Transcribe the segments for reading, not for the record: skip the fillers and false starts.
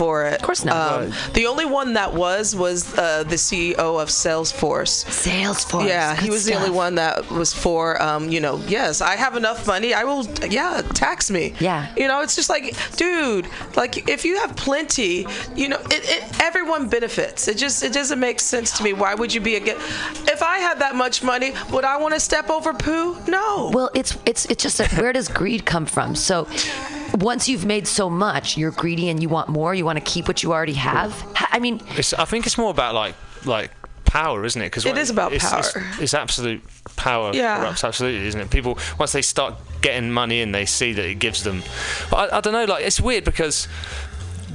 for it. Of course not. The only one that was the CEO of Salesforce. Salesforce. Yeah, he was the only one that was for, yes, I have enough money. I will, tax me. Yeah. You know, it's just like, dude, like if you have plenty, everyone benefits. It doesn't make sense to me. Why would you be against? If I had that much money, would I want to step over poo? No. Well, it's just where does greed come from? So once you've made so much, you're greedy and you want more. You want to keep what you already have. I mean, I think it's more about like power, isn't it? Because it is about power. It's absolute power. Yeah, corrupts absolutely, isn't it? People, once they start getting money in, they see that it gives them. But I don't know. Like, it's weird because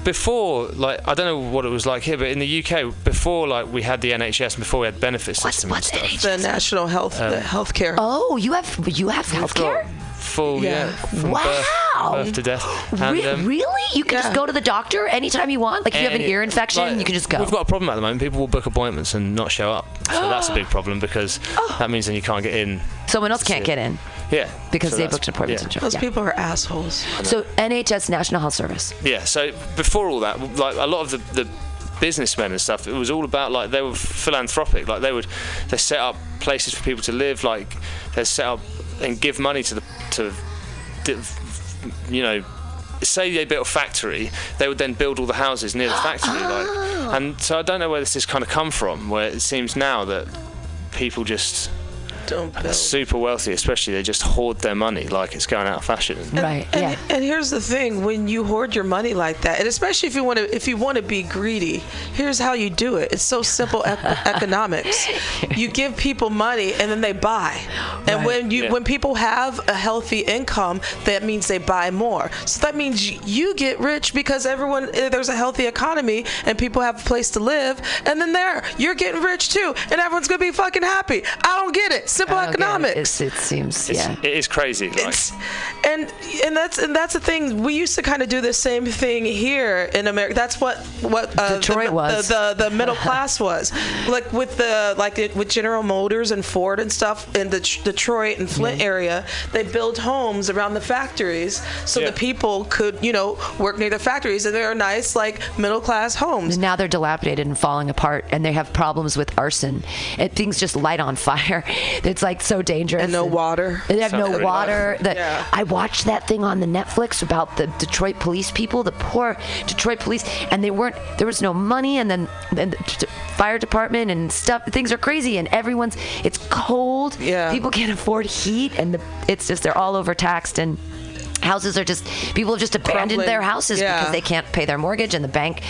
before, like, I don't know what it was like here, but in the UK, before, like, we had the NHS and before we had benefits system and stuff. What's the National Health Healthcare? Oh, you have healthcare. Full, from birth to death. And, really? You can just go to the doctor anytime you want? Like, if you have an ear infection, you can just go. We've got a problem at the moment. People will book appointments and not show up. So that's a big problem because that means then you can't get in. Someone else can't get in. Yeah. Because they booked appointments and showed up. Those people are assholes. So NHS, National Health Service. Yeah. So before all that, like, a lot of the businessmen and stuff, it was all about, like, they were philanthropic. Like, they set up places for people to live. Like, they set up and give money to say they built a factory, they would then build all the houses near the factory. And so I don't know where this has kind of come from, where it seems now that people just are super wealthy, especially, they just hoard their money like it's going out of fashion. And here's the thing, when you hoard your money like that, and especially if you want to be greedy, here's how you do it. It's so simple economics. You give people money and then they buy. And when people have a healthy income, that means they buy more. So that means you get rich because there's a healthy economy and people have a place to live, and then you're getting rich too, and everyone's going to be fucking happy. I don't get it. Simple economics. It seems, it is crazy. Like. And that's the thing. We used to kind of do the same thing here in America. That's what Detroit was. The middle class was, like, with General Motors and Ford and stuff in the Detroit and Flint area. They build homes around the factories so the people could work near the factories, and they are nice, like, middle class homes. And now they're dilapidated and falling apart, and they have problems with arson and things just light on fire. It's like so dangerous. And no water. They have no water. I watched that thing on the Netflix about the Detroit police people, the poor Detroit police, and there was no money, and then the fire department and stuff. Things are crazy, and it's cold. Yeah. People can't afford heat, and it's just, they're all overtaxed, and houses are just, people have just abandoned their houses because they can't pay their mortgage, and the bank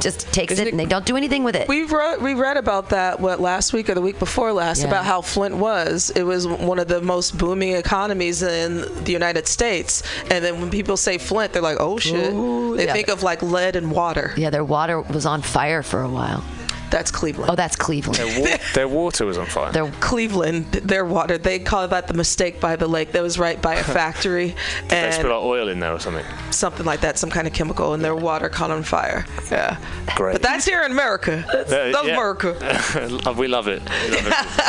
just takes it and they don't do anything with it. We read about that, last week or the week before last, about how Flint was. It was one of the most booming economies in the United States. And then when people say Flint, they're like, oh shit. Ooh, they think of, like, lead and water. Yeah, their water was on fire for a while. That's Cleveland. Oh, that's Cleveland. Their water was on fire. Cleveland, their water. They call that the mistake by the lake. That was right by a factory. They spilled oil in there or something. Something like that, some kind of chemical, and their water caught on fire. Yeah. Great. But that's here in America. That's America. We love it.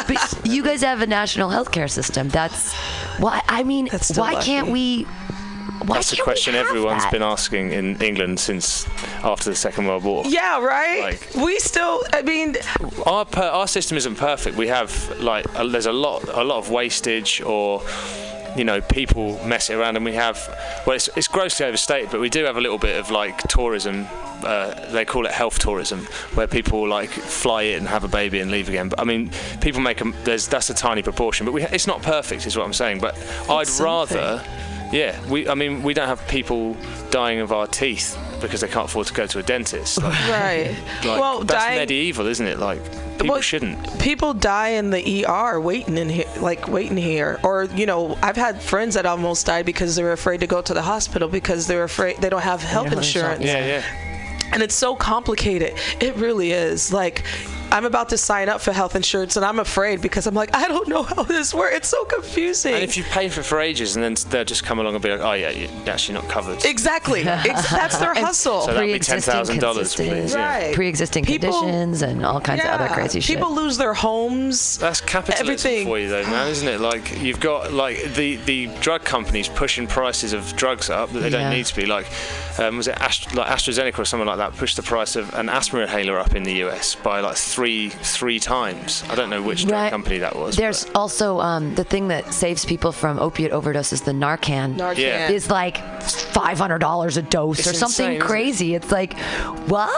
But you guys have a national healthcare system. That's why. I mean, why lucky. Can't we? Why that's a question everyone's been asking in England since after the Second World War. Yeah, right? Like, we still, I mean... Our system isn't perfect. We have, like, there's a lot of wastage, or... people mess it around, and we have, it's grossly overstated, but we do have a little bit of, like, tourism, they call it health tourism, where people, like, fly in, have a baby and leave again. But I mean, people make them, that's a tiny proportion, but it's not perfect is what I'm saying, but we don't have people dying of our teeth because they can't afford to go to a dentist. Like, right. Like, well, that's medieval, isn't it? Like, people shouldn't. People die in the ER waiting here. Or, I've had friends that almost died because they were afraid to go to the hospital because they're afraid they don't have health insurance. Yeah, yeah. And it's so complicated. It really is. Like, I'm about to sign up for health insurance, and I'm afraid because I'm like, I don't know how this works. It's so confusing. And if you pay for ages, and then they'll just come along and be like, oh, yeah, you're actually not covered. Exactly. That's their hustle. So that would be $10,000, please. Right. Yeah. Pre-existing conditions and all kinds of other crazy shit. People lose their homes. That's capitalism for you, though, man, isn't it? Like, you've got, like, the drug companies pushing prices of drugs up that they don't need to be. Like, was it AstraZeneca or someone like that pushed the price of an asthma inhaler up in the US by, like, three times. I don't know which drug company that was. There's also the thing that saves people from opiate overdoses, the Narcan. Is like $500 a dose or something crazy. It's like, what?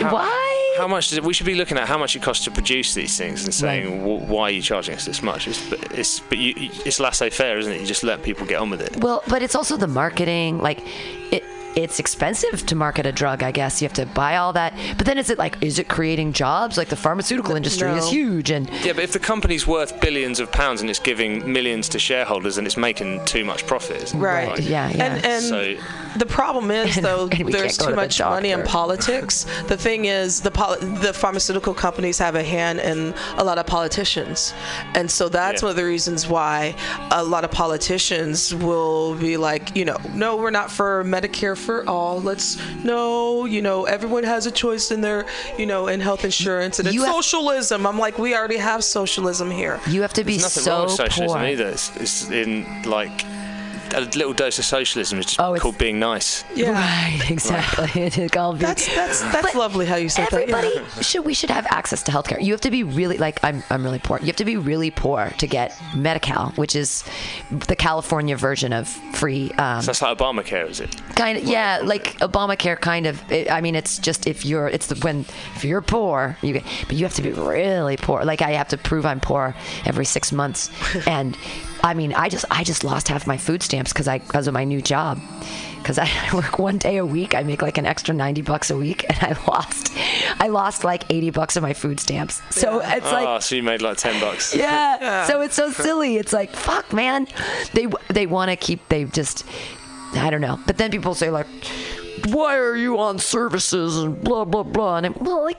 Why? How much? We should be looking at how much it costs to produce these things and saying, why are you charging us this much? But it's laissez-faire, isn't it? You just let people get on with it. Well, but it's also the marketing. Like, it's expensive to market a drug, I guess. You have to buy all that. But then is it creating jobs? Like, the pharmaceutical industry is huge. Yeah, but if the company's worth billions of pounds and it's giving millions to shareholders and it's making too much profit. Isn't right. Right. Yeah, yeah. And so, the problem is, though, there's too much money in politics. The thing is, the pharmaceutical companies have a hand in a lot of politicians. And so that's one of the reasons why a lot of politicians will be like, you know, no, we're not for Medicare for all. Everyone has a choice in their, in health insurance and it's socialism. I'm like, we already have socialism here. You have to be so poor. There's nothing wrong with socialism either. It's in like a little dose of socialism is just called being nice. Yeah, right, exactly. That's lovely how you said that. We should have access to healthcare. You have to be really I'm really poor. You have to be really poor to get Medi-Cal, which is the California version of free. So that's like Obamacare, is it? Kind of, yeah, like Obamacare, kind of. It's just if you're poor, you get. But you have to be really poor. Like I have to prove I'm poor every 6 months, and. I just lost half my food stamps because of my new job. Because I work one day a week, I make like an extra $90 a week, and I lost like $80 of my food stamps. So it's so you made like $10. Yeah. So it's so silly. It's like, fuck, man. They want to keep. They just, I don't know. But then people say like, why are you on services and blah blah blah? And I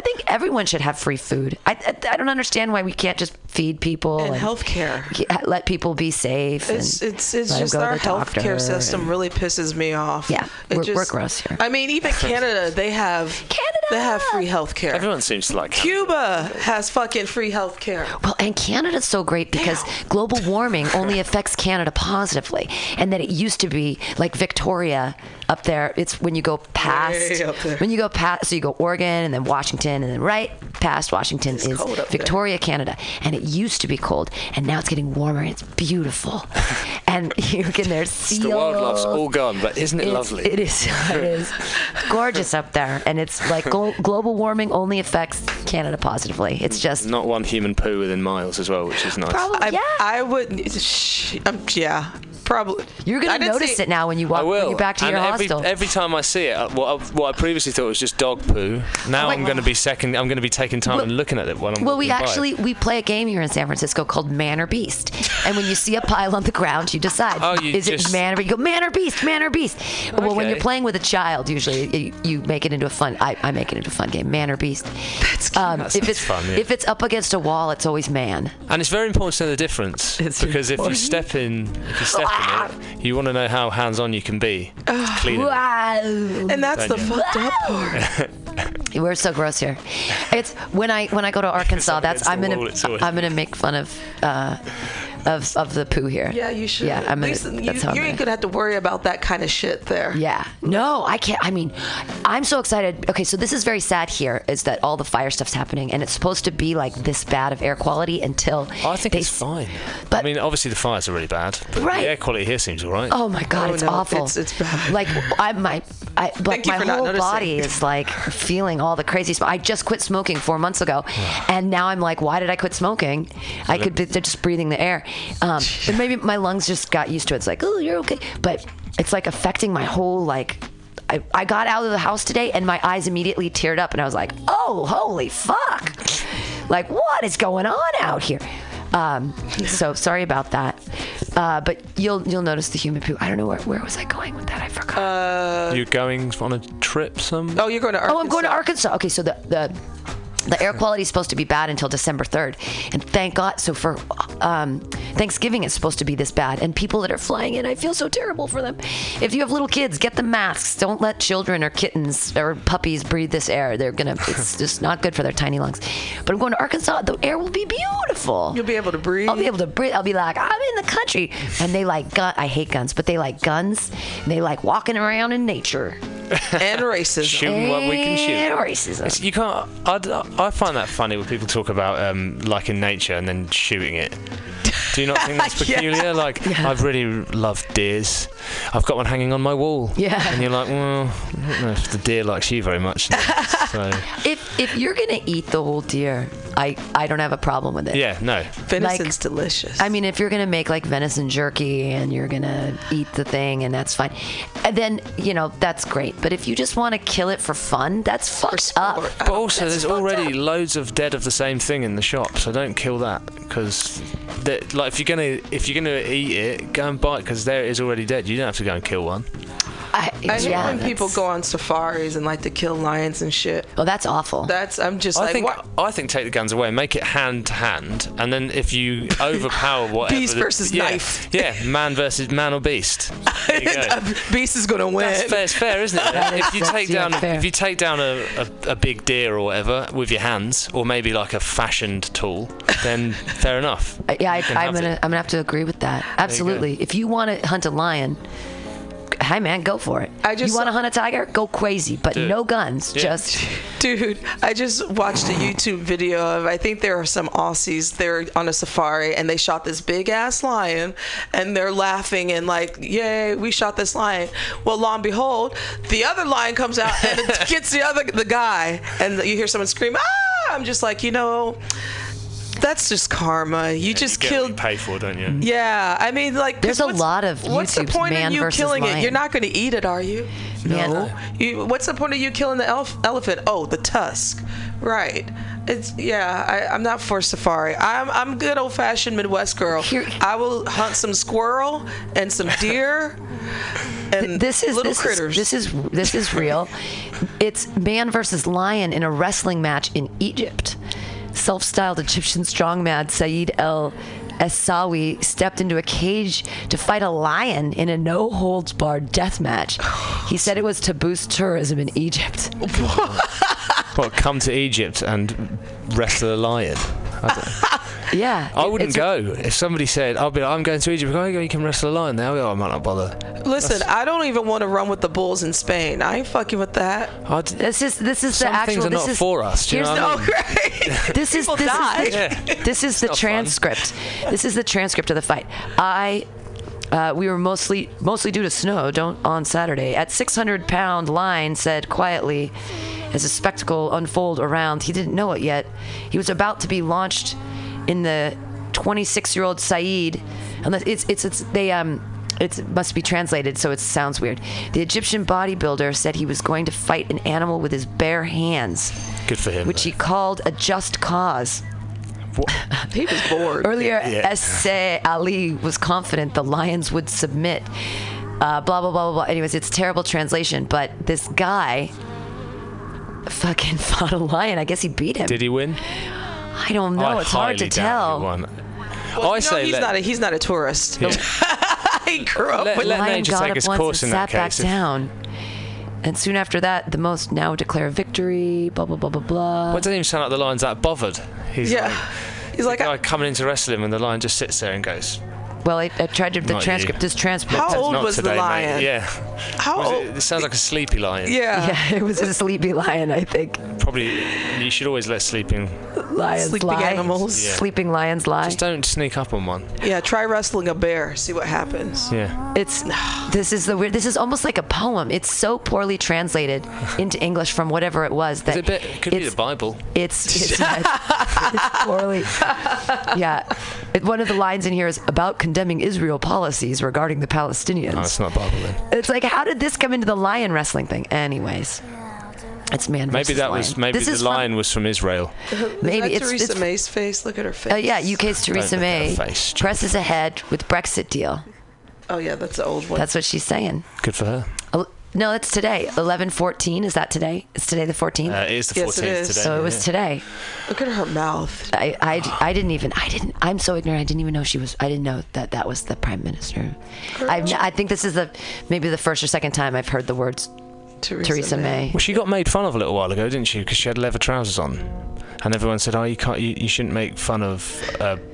think everyone should have free food. I don't understand why we can't just feed people and healthcare. Let people be safe. It's just our healthcare system really pisses me off. Yeah, we're gross here. I mean, even Canada, they have free healthcare. Everyone seems to like Cuba has fucking free healthcare. Well, and Canada's so great because global warming only affects Canada positively, and that it used to be like Victoria up there. It's when you go past, so you go Oregon and then Washington and then right past Washington is Victoria, Canada. And it used to be cold and now it's getting warmer and it's beautiful. And you can there's seals. The wildlife's all gone, but isn't it lovely? It is gorgeous up there. And it's like global warming only affects Canada positively. It's just not one human poo within miles as well, which is nice. Probably, Probably. You're going to notice it now when you walk back to your hostel. Every time I see it, what I previously thought was just dog poo, now I'm going to be I'm going to be taking time and looking at it when I'm we play a game here in San Francisco called Man or Beast. And when you see a pile on the ground, you decide, is it man or beast? You go, man or beast, man or beast. Okay. Well, when you're playing with a child, usually you make it into a fun, I make it into a fun game, man or beast. That's cute. Fun, yeah. If it's up against a wall, it's always man. And it's very important to know the difference. Because if you step in, you want to know how hands-on you can be. Cleaning. And that's the fucked up part. We're so gross here. It's when I go to Arkansas, I'm gonna make fun of the poo here. Yeah, you should. Yeah, you ain't gonna have to worry about that kind of shit there. Yeah. No, I can't. I mean, I'm so excited. Okay, so this is very sad here. Is that all the fire stuff's happening, and it's supposed to be like this bad of air quality until. Oh, I think it's fine. But I mean, obviously the fires are really bad. But right. The air quality here seems all right. Oh my God, it's awful. It's bad. Like my whole body is like feeling all the crazy smoke. I just quit smoking 4 months ago, and now I'm like, why did I quit smoking? I could be just breathing the air. And maybe my lungs just got used to it. It's like, oh, you're okay. But it's like affecting my whole, like, I got out of the house today and my eyes immediately teared up and I was like, oh, holy fuck. Like, what is going on out here? So sorry about that. But you'll notice the human poo. I don't know where was I going with that? I forgot. You're going on a trip somewhere? Oh, you're going to Arkansas. Oh, I'm going to Arkansas. Okay, so the The air quality is supposed to be bad until December 3rd. And thank God. So for Thanksgiving, it's supposed to be this bad. And people that are flying in, I feel so terrible for them. If you have little kids, get them masks. Don't let children or kittens or puppies breathe this air. They're going to, it's just not good for their tiny lungs. But I'm going to Arkansas. The air will be beautiful. You'll be able to breathe. I'll be able to breathe. I'll be like, I'm in the country. And they like guns. I hate guns, but they like guns. And they like walking around in nature. And racism. Shooting what we can shoot. And racism. You can't. I find that funny when people talk about like in nature and then shooting it. Do you not think that's peculiar? Yeah. Like, yeah. I've really loved deers. I've got one hanging on my wall. Yeah. And you're like, well, I don't know if the deer likes you very much. So. If you're going to eat the whole deer, I don't have a problem with it. Yeah, no. Venison's like, delicious. I mean, if you're going to make, like, venison jerky and you're going to eat the thing and that's fine, and then, you know, that's great. But if you just want to kill it for fun, that's fucked up. But also, there's already loads of dead of the same thing in the shop, so don't kill that because... Like if you're gonna eat it, go and buy it because there it is already dead. You don't have to go and kill one. I hate when people go on safaris and like to kill lions and shit. Oh, that's awful. I think take the guns away, make it hand to hand, and then if you overpower whatever, beast versus knife. Yeah, man versus man or beast. There you go. Beast is gonna win. That's fair, isn't it? if you take down a big deer or whatever with your hands, or maybe like a fashioned tool, then fair enough. Yeah, I'm gonna have to agree with that. Absolutely. If you want to hunt a lion. Hey man, go for it. You want to hunt a tiger? Go crazy, but no guns. Yeah. Dude, I just watched a YouTube video of, I think there are some Aussies, they're on a safari and they shot this big ass lion and they're laughing and like, yay, we shot this lion. Well, lo and behold, the other lion comes out and it gets the guy and you hear someone scream, ah! I'm just like, you know... That's just karma. You just killed. You pay for, don't you? Yeah, I mean, like there's a lot of YouTube's what's the point of you killing lion. It? You're not going to eat it, are you? No. What's the point of you killing the elephant? Oh, the tusk, right? It's I'm not for safari. I'm good old fashioned Midwest girl. I will hunt some squirrel and some deer and critters. This is real. It's man versus lion in a wrestling match in Egypt. Self-styled Egyptian strongman Saeed El-Essawi stepped into a cage to fight a lion in a no-holds-barred death match. He said it was to boost tourism in Egypt. Well, come to Egypt and wrestle a lion. Yeah. I wouldn't go. If somebody said, I'll be like, I'm going to Egypt, oh, you can wrestle a lion now. I might not bother. Listen, I don't even want to run with the bulls in Spain. I ain't fucking with that. This is the actual... Some things are not for us, do you know what I mean? This is the transcript. This is the transcript of the fight. We were mostly due to snow on Saturday. At 600-pound lion said quietly, as the spectacle unfolded around, he didn't know it yet. He was about to be launched... in the 26-year-old Saeed, unless it must be translated, so it sounds weird. The Egyptian bodybuilder said he was going to fight an animal with his bare hands. Good for him. Which he called a just cause. He was bored. Earlier, Essay Ali was confident the lions would submit. Blah blah blah blah. Anyways, it's terrible translation, but this guy fucking fought a lion. I guess he beat him. Did he win? I don't know. It's hard to tell. Well, he's not a tourist. Yeah. He grew up with the lion god up once and sat back down. And soon after that, the most now declare victory, blah, blah, blah, blah, blah. Well, it doesn't even sound like the lion's that bothered. He's like coming in to wrestle him and the lion just sits there and goes... Well, I tried to. The transcript is transcript. How old was the lion? Mate. Yeah. How old? It sounds like a sleepy lion. Yeah. Yeah, it was a sleepy lion, I think. Probably. You should always let sleeping lions sleeping lie. Animals. Yeah. Sleeping lions lie. Just don't sneak up on one. Yeah. Try wrestling a bear. See what happens. Yeah. This is the weird. This is almost like a poem. It's so poorly translated into English from whatever it was that it could be the Bible. It's poorly. Yeah. One of the lines in here is about condemning Israel policies regarding the Palestinians. No, it's not bothering. It's like, how did this come into the lion wrestling thing? Anyways, it's man versus maybe that lion. Maybe the lion was from Israel. Maybe it's Theresa May's face. Look at her face. Yeah, UK's Theresa May presses ahead with Brexit deal. Oh yeah, that's the old one. That's what she's saying. Good for her. No, it's today. 11/14. Is that today? It's today the 14th. It is the 14th today. So it was today. Look at her mouth. I didn't even. I'm so ignorant. I didn't even know she was. I didn't know that that was the prime minister. I think this is maybe the first or second time I've heard the words Theresa May. Well, she got made fun of a little while ago, didn't she? Because she had leather trousers on, and everyone said, "Oh, you can't. You shouldn't make fun of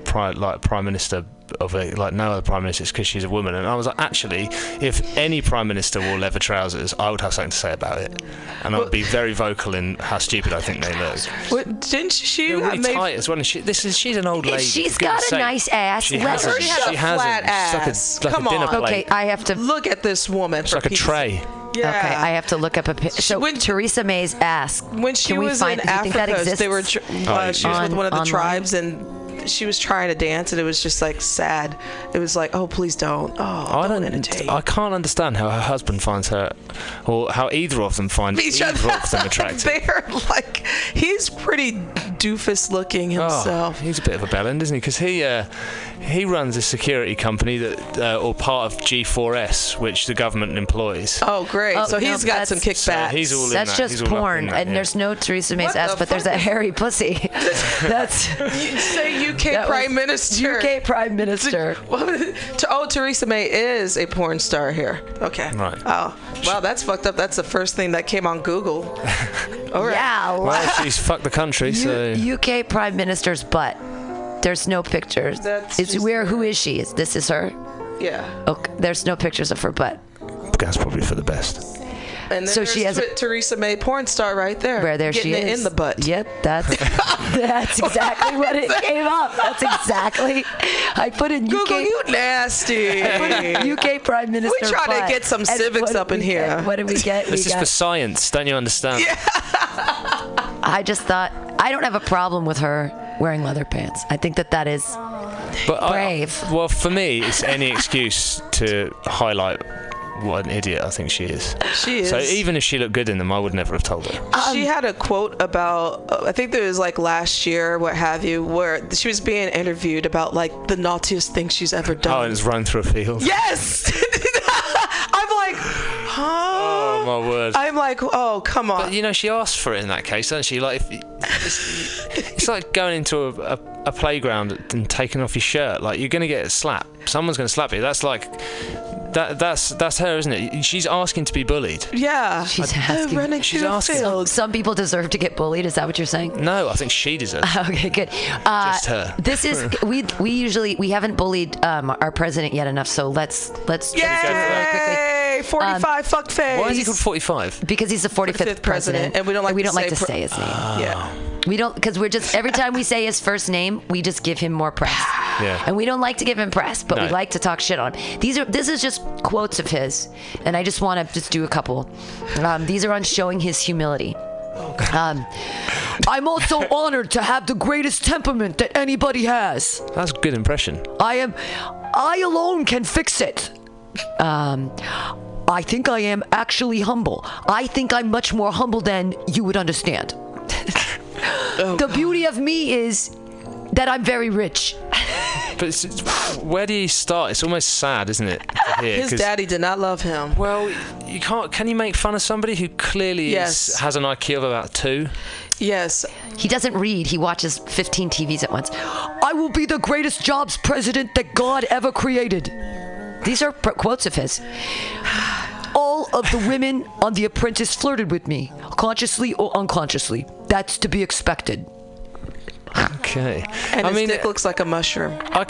prime minister." No other prime minister, because she's a woman. And I was like, actually, if any prime minister wore leather trousers, I would have something to say about it, and I would be very vocal in how stupid I think they look. What, didn't she? They're really tight as well. She's an old lady. She's got a nice ass. She has a flat ass. Like come on. Okay, I have to look at this woman. It's like a tray. Yeah. Okay, I have to look up a picture. So when Theresa May's ass, when she was in Africa, they were. She was with one of the tribes and. She was trying to dance, and it was just like sad. It was like, oh, please don't. Oh, I can't understand how her husband finds her, or how either of them find either of them attractive. They're like, he's pretty doofus looking himself. Oh, he's a bit of a bellend, isn't he? Because he runs a security company that, or part of G4S, which the government employs. Oh, great! Oh, so he's got some kickbacks. So he's all in that's that. Just porn, and there's no Theresa May's ass, but there's a hairy pussy. That's UK Prime Minister. Theresa May is a porn star here. Okay. Right. Oh, wow, that's fucked up. That's the first thing that came on Google. All right. Yeah. Well, she's fucked the country, so. UK Prime Minister's butt. There's no pictures. Who is she? This is her? Yeah. Okay. There's no pictures of her butt. That's probably for the best. And then so she has a Theresa May porn star right there. Where there she is. Getting it in the butt. Yep, that's exactly what it came up. That's exactly. I put in UK. Google, you nasty. I put in UK Prime Minister. We try to get some civics up in here. What did we get? This is for science. Don't you understand? Yeah. I just thought, I don't have a problem with her wearing leather pants. I think that is brave. Well, for me, it's any excuse to highlight what an idiot I think she is. She is. So even if she looked good in them, I would never have told her. She had a quote about, I think there was like last year, what have you, where she was being interviewed about like the naughtiest thing she's ever done. Oh, and it's run through a field. Yes! I'm like, huh? Oh, my word. I'm like, oh, come on. But, you know, she asked for it in that case, doesn't she? Like, it's like going into a playground and taking off your shirt. Like, you're going to get slapped. Someone's going to slap you. That's like... That's her, isn't it? She's asking to be bullied. Yeah. She's asking. Some people deserve to get bullied. Is that what you're saying? No, I think she deserves. Okay, good. Just her. This is we haven't bullied our president yet enough, so let's go really quickly. 45 fuckface. Why is he called 45? Because he's the 45th president, and we don't like to say his name. Yeah. We don't, because we're just, every time we say his first name, we just give him more press. Yeah. And we don't like to give him press, but we like to talk shit on. This is just quotes of his, and I just want to do a couple. These are on showing his humility. Oh, God. I'm also honored to have the greatest temperament that anybody has. That's a good impression. I alone can fix it. I think I am actually humble. I think I'm much more humble than you would understand. The beauty of me is that I'm very rich. But where do you start? It's almost sad, isn't it? His daddy did not love him. Well, you can't. Can you make fun of somebody who clearly has an IQ of about 2? Yes. He doesn't read. He watches 15 TVs at once. I will be the greatest jobs president that God ever created. These are quotes of his. All of the women on The Apprentice flirted with me, consciously or unconsciously. That's to be expected. Okay. And his dick looks like a mushroom. I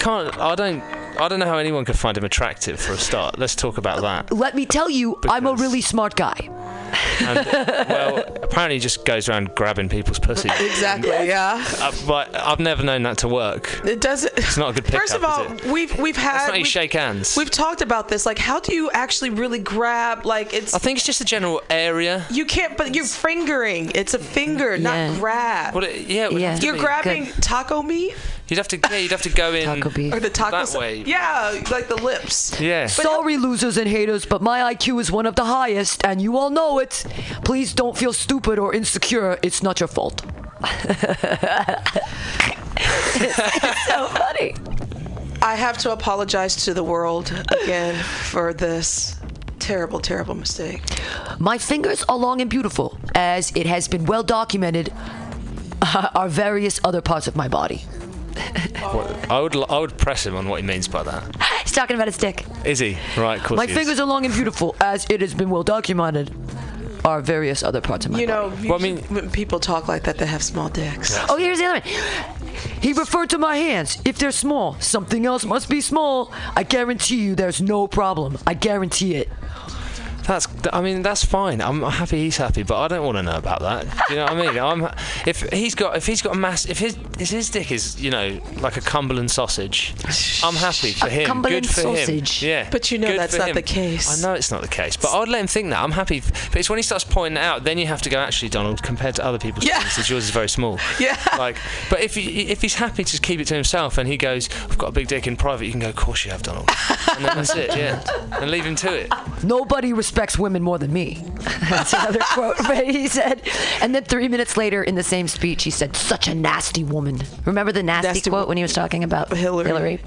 don't know how anyone could find him attractive for a start. Let's talk about that. Let me tell you, I'm a really smart guy. And, well, apparently he just goes around grabbing people's pussy. Exactly, yeah. But I've never known that to work. It doesn't. It's not a good pickup. First of all, we've had. That's not how you shake hands. We've talked about this. Like, how do you actually really grab? Like, it's. I think it's just a general area. You can't, but you're fingering. It's a finger, not grab. Well, you're grabbing taco meat. You'd have to go in taco beef. Or the tacos that way. Yeah, like the lips. Yeah. Sorry, losers and haters, but my IQ is one of the highest, and you all know it. Please don't feel stupid or insecure. It's not your fault. It's so funny. I have to apologize to the world again for this. terrible, terrible mistake. My fingers are long and beautiful, as it has been well documented, are various other parts of my body. I would press him on what he means by that. He's talking about his dick. Is he? Right, of course. My fingers are long and beautiful, as it has been well documented, are various other parts of my body. You know, well, I mean, when people talk like that, they have small dicks. Yes. Oh, here's the other one. He referred to my hands. If they're small, something else must be small. I guarantee you there's no problem. I guarantee it. That's fine. I'm happy he's happy, but I don't want to know about that. You know what I mean? If he's got a mass, if his dick is, you know, like a Cumberland sausage, I'm happy for him. Cumberland good for sausage. Him. Yeah. But you know that's not the case. I know it's not the case, but I'd let him think that. I'm happy. But it's when he starts pointing it out, then you have to go, actually, Donald, compared to other people's penises, yours is very small. Yeah. Like, but if he's happy to keep it to himself and he goes, I've got a big dick in private, you can go, of course you have, Donald. And then that's it, yeah. And leave him to it. Nobody respects women more than me. That's another quote. But he said, and then 3 minutes later in the same speech, he said, such a nasty woman. Remember the nasty quote when he was talking about Hillary?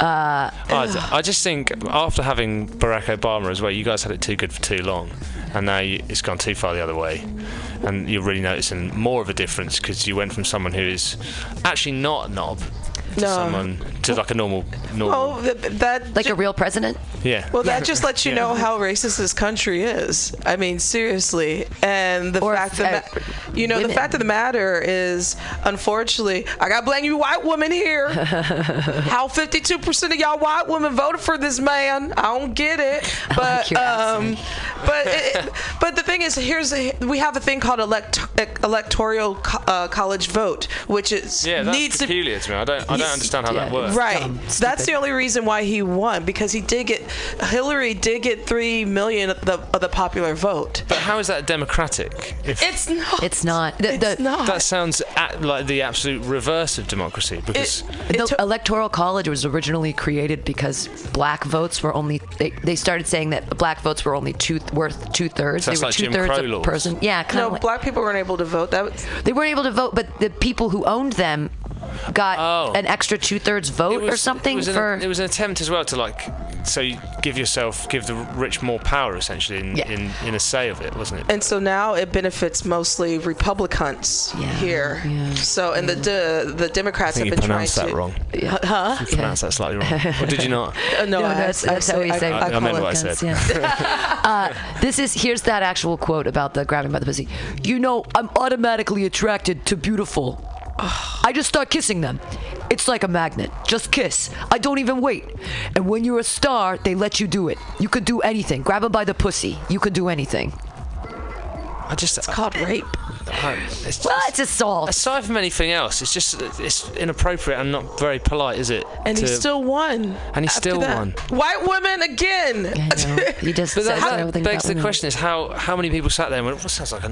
I just think after having Barack Obama as well, you guys had it too good for too long, and now it's gone too far the other way, and you're really noticing more of a difference because you went from someone who is actually not a knob to someone to like a normal. Oh, that like a real president. Yeah. Well, that just lets you know how racist this country is. I mean, seriously. And the fact of the matter is, unfortunately, I gotta blame you white women here. How 52% of y'all white women voted for this man? I don't get it. But but the thing is, we have a thing called electoral college vote, which is that's peculiar to me. I don't understand how that works. Right. So that's the only reason why he won, because Hillary did get 3 million of the popular vote. But how is that democratic? It's not. That sounds like the absolute reverse of democracy, because the electoral college was originally created because black votes were only they started saying that black votes were only worth 2/3. So that's like Jim Crow laws. Person. Yeah, kind of. No, black people weren't able to vote. They weren't able to vote, but the people who owned them got an extra 2/3 vote or something. It was an attempt as well to give the rich more power, essentially, in a say of it, wasn't it? And so now it benefits mostly Republicans here. Yeah. So the Democrats have been trying to. You pronounced that wrong. Huh? You pronounced that slightly wrong. Or did you not? No, that's how we say. I meant what I said. Yeah. Here's that actual quote about the grabbing by the pussy. You know, I'm automatically attracted to beautiful. I just start kissing them. It's like a magnet. Just kiss. I don't even wait. And when you're a star, they let you do it. You could do anything. Grab them by the pussy. You could do anything. It's called rape. It's assault. Aside from anything else, it's inappropriate and not very polite, is it? And he still won. White women again. Yeah, he just that begs the question: is how many people sat there and went, "Well, sounds like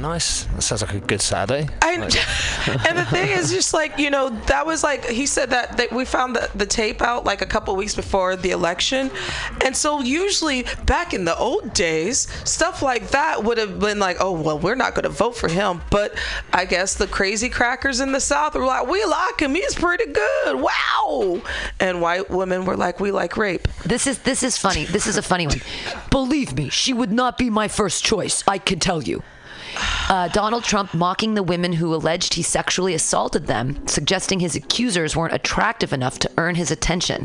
a good Saturday." And the thing is, just like, you know, that was like he said that we found the tape out like a couple weeks before the election, and so usually back in the old days, stuff like that would have been like, "Oh, well, we're not going to vote for him," but I guess the crazy crackers in the South were like, "We like him. He's pretty good. Wow!" And white women were like, "We like rape." This is funny. This is a funny one. Believe me, she would not be my first choice. I can tell you. Donald Trump mocking the women who alleged he sexually assaulted them, suggesting his accusers weren't attractive enough to earn his attention.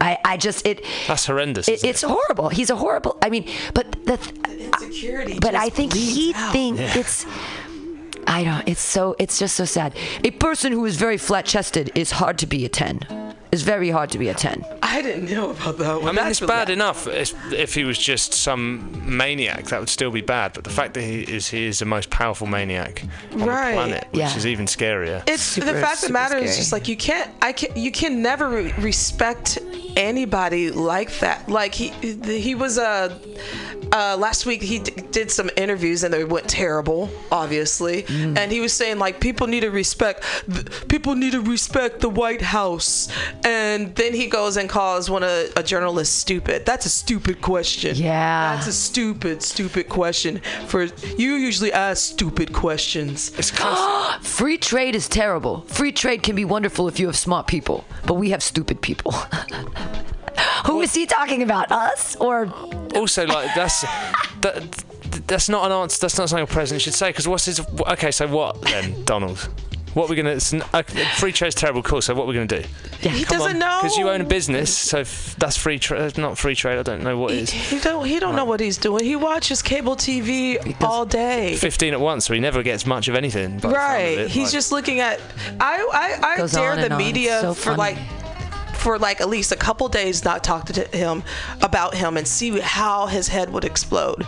That's horrendous. It's horrible. He's a horrible. I mean, but insecurity. But I think he thinks it's. I don't. It's so. It's just so sad. A person who is very flat-chested is hard to be a 10. It's very hard to be a 10. I didn't know about that one. I mean, it's bad enough if he was just some maniac. That would still be bad. But the fact that he is the most powerful maniac on the planet, which is even scarier. It's super, the fact of the matter is just like you can never respect anybody like that. Like he was last week he did some interviews and they went terrible, obviously. Mm. And he was saying like people need to respect the White House. And then he goes and calls a journalist stupid. That's a stupid question. Yeah. That's a stupid, stupid question. You usually ask stupid questions. It's constant. Free trade is terrible. Free trade can be wonderful if you have smart people, but we have stupid people. Who is he talking about? Us or? Also, like that's not an answer. That's not something a president should say. Because what's his? Okay, so what then, Donald? What are we going to... Free trade's terrible, cool, so what are we going to do? Yeah. He doesn't know. Because you own a business, so that's free trade. Not free trade, I don't know what it is. He don't know what he's doing. He watches cable TV all day. 15 at once, so he never gets much of anything. Right. He's just looking at... I dare the media for at least a couple days not talk to him about him and see how his head would explode.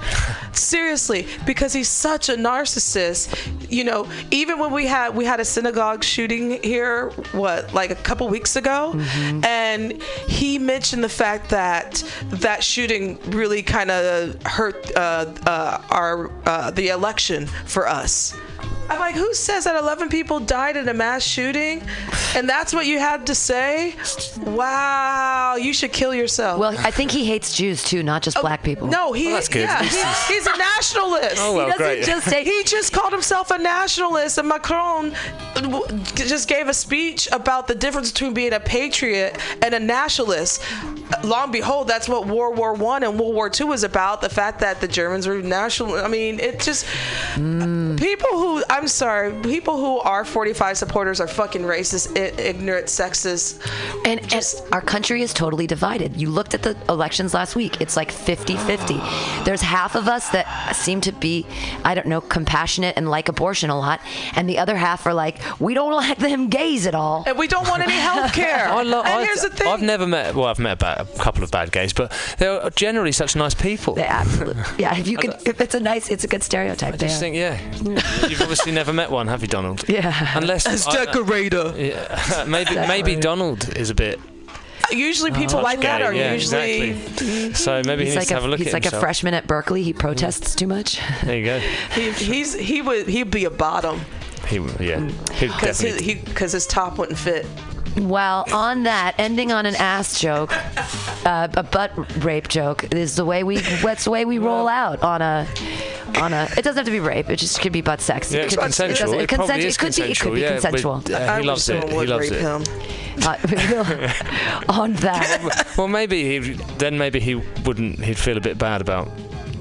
Seriously, because he's such a narcissist. You know, even when we had a synagogue shooting here, like a couple weeks ago, mm-hmm. and he mentioned the fact that that shooting really kind of hurt the election for us. I'm like, who says that 11 people died in a mass shooting? And that's what you had to say? Wow, you should kill yourself. Well, I think he hates Jews, too, not just black people. No, that's good. Yeah, he's a nationalist. Oh, well, he just called himself a nationalist, and Macron just gave a speech about the difference between being a patriot and a nationalist. Lo and behold, that's what World War I and World War II was about, the fact that the Germans were national. I mean, it just... People who... I'm sorry. People who are 45 supporters are fucking racist, ignorant, sexist. And our country is totally divided. You looked at the elections last week. It's like 50-50. There's half of us that seem to be, I don't know, compassionate and like abortion a lot. And the other half are like, we don't like them gays at all. And we don't want any health care. And here's the thing. I've met a couple of bad gays, but they're generally such nice people. They're absolutely. Yeah, it's a good stereotype. I just think, yeah. You've obviously never met one, have you, Donald? Yeah. Unless as decorator. Yeah. Maybe Donald is a bit. Usually people like that are usually. Exactly. So maybe he needs to have a look at himself. He's like a freshman at Berkeley. He protests too much. There you go. He'd be a bottom. Because his top wouldn't fit. Well, on that, ending on an ass joke, a butt rape joke is the way we roll out on a. It doesn't have to be rape. It just could be butt sex. Yeah, consensual. It probably is consensual. It could be consensual. He loves it. He loves it. On that. Well, maybe he wouldn't. He'd feel a bit bad about.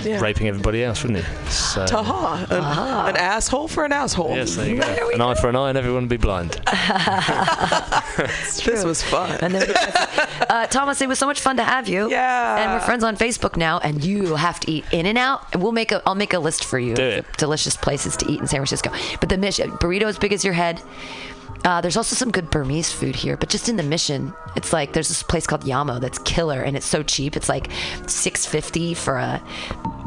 Yeah. Raping everybody else, wouldn't he? So. An asshole for an asshole. Yes, there you go. Eye for an eye, and everyone would be blind. This was fun. And then, Thomas, it was so much fun to have you. Yeah. And we're friends on Facebook now, and you have to eat In-N-Out. And I'll make a list for you. Do it. Delicious places to eat in San Francisco. But the Mission, burrito as big as your head. There's also some good Burmese food here, but just in the Mission, it's like there's this place called Yamo that's killer, and it's so cheap. It's like $6.50 for a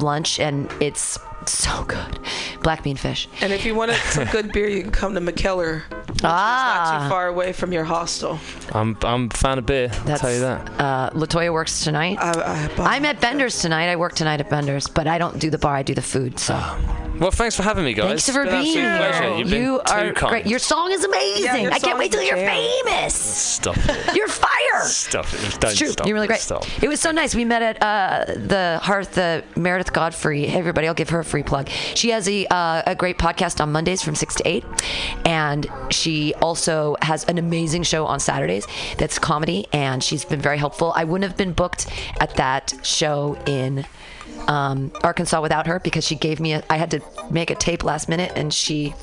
lunch, and it's so good. Black bean fish. And if you wanted some good beer, you can come to McKellar. It's not too far away from your hostel. I'm a fan of beer. I'll tell you that. LaToya works tonight. I'm at Bender's tonight. I work tonight at Bender's, but I don't do the bar. I do the food. So. Well, thanks for having me, guys. Thanks for being here. You are great. Your song is amazing. Yeah, I can't wait till you're famous. Stop it. You're fire. Stop it. Don't stop. You're really great. Stop. It was so nice. We met at the Hearth, Meredith Godfrey. Hey, everybody, I'll give her a free plug. She has a great podcast on Mondays from 6 to 8. And she also has an amazing show on Saturdays that's comedy. And she's been very helpful. I wouldn't have been booked at that show in Arkansas without her, because she gave me I had to make a tape last minute, and she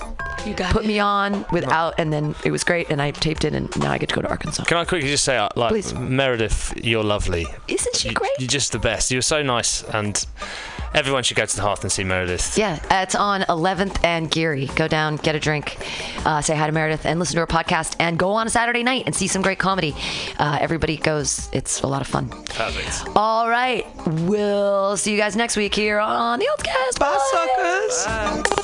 put me on without, and then it was great, and I taped it, and now I get to go to Arkansas. Can I quickly just say, please. Meredith, you're lovely. Isn't she great? You're just the best. You're so nice, and everyone should go to the Hearth and see Meredith. Yeah, it's on 11th and Geary. Go down, get a drink, say hi to Meredith, and listen to her podcast, and go on a Saturday night and see some great comedy. Everybody goes. It's a lot of fun. Perfect. All right. We'll see you guys next week here on the Oldcast. Bye, suckers.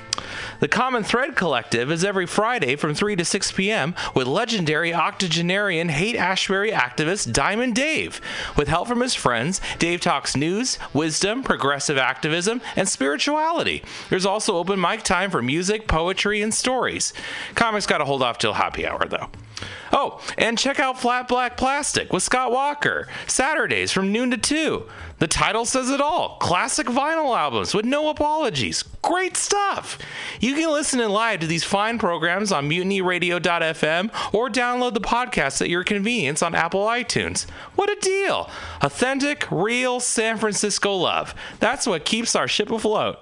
The Common Thread Collective is every Friday from 3 to 6 p.m. with legendary octogenarian hate-Ashbury activist Diamond Dave. With help from his friends, Dave talks news, wisdom, progressive activism, and spirituality. There's also open mic time for music, poetry, and stories. Comics gotta hold off till happy hour, though. Oh, and check out Flat Black Plastic with Scott Walker, Saturdays from noon to 2. The title says it all. Classic vinyl albums with no apologies. Great stuff! You can listen in live to these fine programs on mutinyradio.fm or download the podcast at your convenience on Apple iTunes. What a deal! Authentic, real San Francisco love. That's what keeps our ship afloat.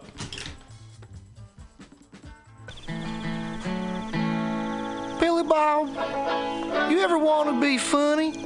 Billy Bob, you ever want to be funny?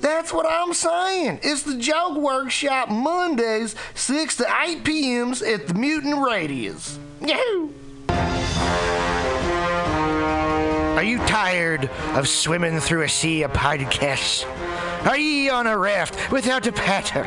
That's what I'm saying. It's the Joke Workshop Mondays, 6 to 8 p.m. at the Mutant Radius. Yahoo! Are you tired of swimming through a sea of podcasts? Are ye on a raft without a paddle?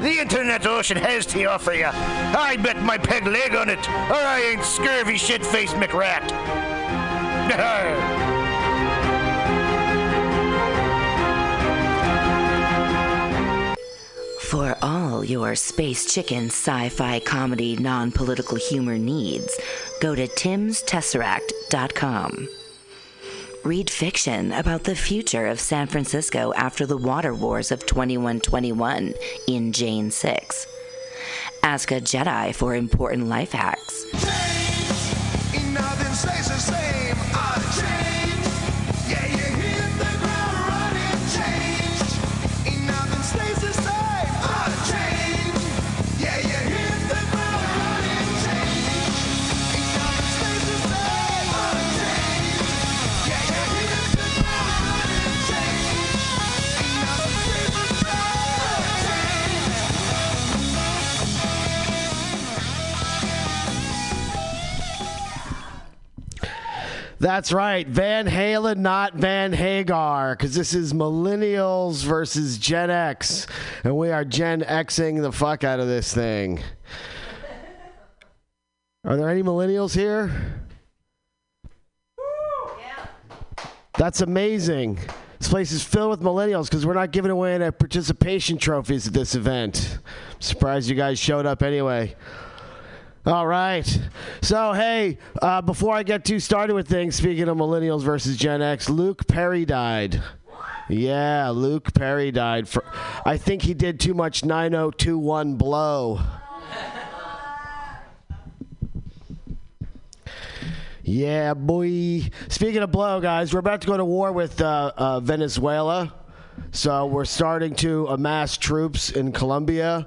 the internet ocean has to offer you. I bet my peg leg on it, or I ain't scurvy shit-faced McRat. For all your space chicken, sci-fi, comedy, non-political humor needs, go to timstesseract.com. Read fiction about the future of San Francisco after the water wars of 2121 in Jane 6. Ask a Jedi for important life hacks. Change. Nothing stays the same. I change. Yeah, you hit the ground running. Change. Nothing stays the same. I change. Yeah, you hit the ground running. Change. Nothing stays the same. I change. Yeah, you hit the ground running. Change. That's right. Van Halen, not Van Hagar, because this is Millennials versus Gen X, and we are Gen Xing the fuck out of this thing. Are there any Millennials here? Yeah. That's amazing. This place is filled with Millennials because we're not giving away any participation trophies at this event. I'm surprised you guys showed up anyway. All right. So, hey, before I get too started with things, speaking of Millennials versus Gen X, Luke Perry died. Yeah, Luke Perry died. I think he did too much 9021 blow. Yeah, boy. Speaking of blow, guys, we're about to go to war with Venezuela. So we're starting to amass troops in Colombia.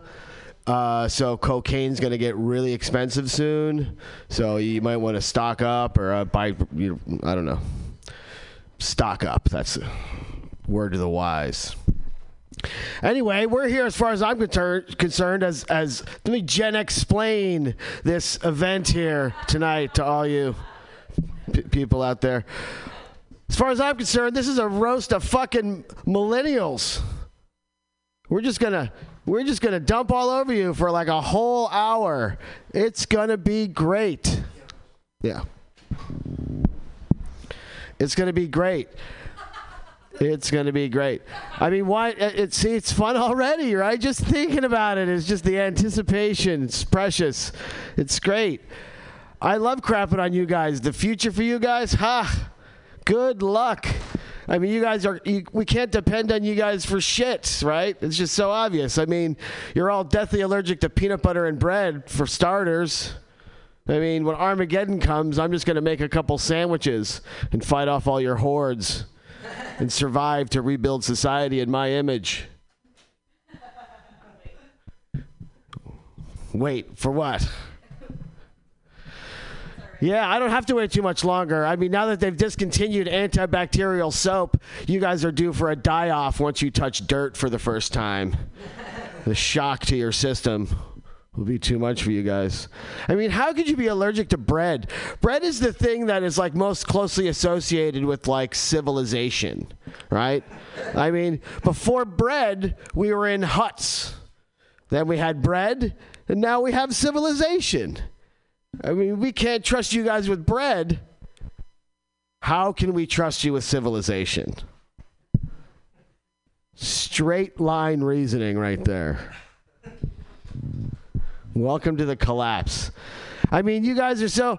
So cocaine's going to get really expensive soon. So you might want to stock up or buy, I don't know. Stock up. That's the word of the wise. Anyway, we're here as far as I'm concerned as let me Gen X-plain this event here tonight to all you people out there. As far as I'm concerned, this is a roast of fucking Millennials. We're just gonna dump all over you for like a whole hour. It's gonna be great. Yeah. It's gonna be great. It's gonna be great. I mean, why? It's fun already, right? Just thinking about it is just the anticipation. It's precious. It's great. I love crapping on you guys. The future for you guys, ha! Good luck. I mean, you guys are, we can't depend on you guys for shit, right? It's just so obvious. I mean, you're all deathly allergic to peanut butter and bread, for starters. I mean, when Armageddon comes, I'm just going to make a couple sandwiches and fight off all your hordes and survive to rebuild society in my image. Wait, for what? Yeah, I don't have to wait too much longer. I mean, now that they've discontinued antibacterial soap, you guys are due for a die-off once you touch dirt for the first time. The shock to your system will be too much for you guys. I mean, how could you be allergic to bread? Bread is the thing that is, like, most closely associated with, like, civilization, right? I mean, before bread, we were in huts. Then we had bread, and now we have civilization. I mean, we can't trust you guys with bread. How can we trust you with civilization? Straight line reasoning right there. Welcome to the collapse. I mean, you guys are so...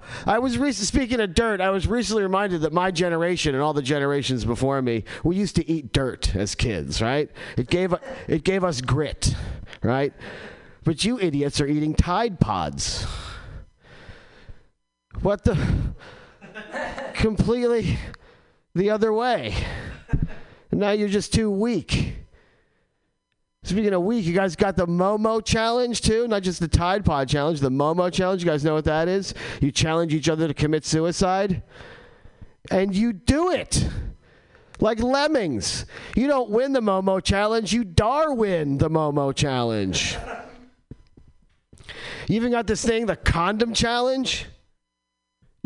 speaking of dirt, I was recently reminded that my generation and all the generations before me, we used to eat dirt as kids, right? It gave us grit, right? But you idiots are eating Tide Pods. What the? Completely the other way. And now you're just too weak. Speaking of weak, you guys got the Momo Challenge too? Not just the Tide Pod Challenge, the Momo Challenge. You guys know what that is? You challenge each other to commit suicide. And you do it. Like lemmings. You don't win the Momo Challenge. You Darwin the Momo Challenge. You even got this thing, the Condom Challenge.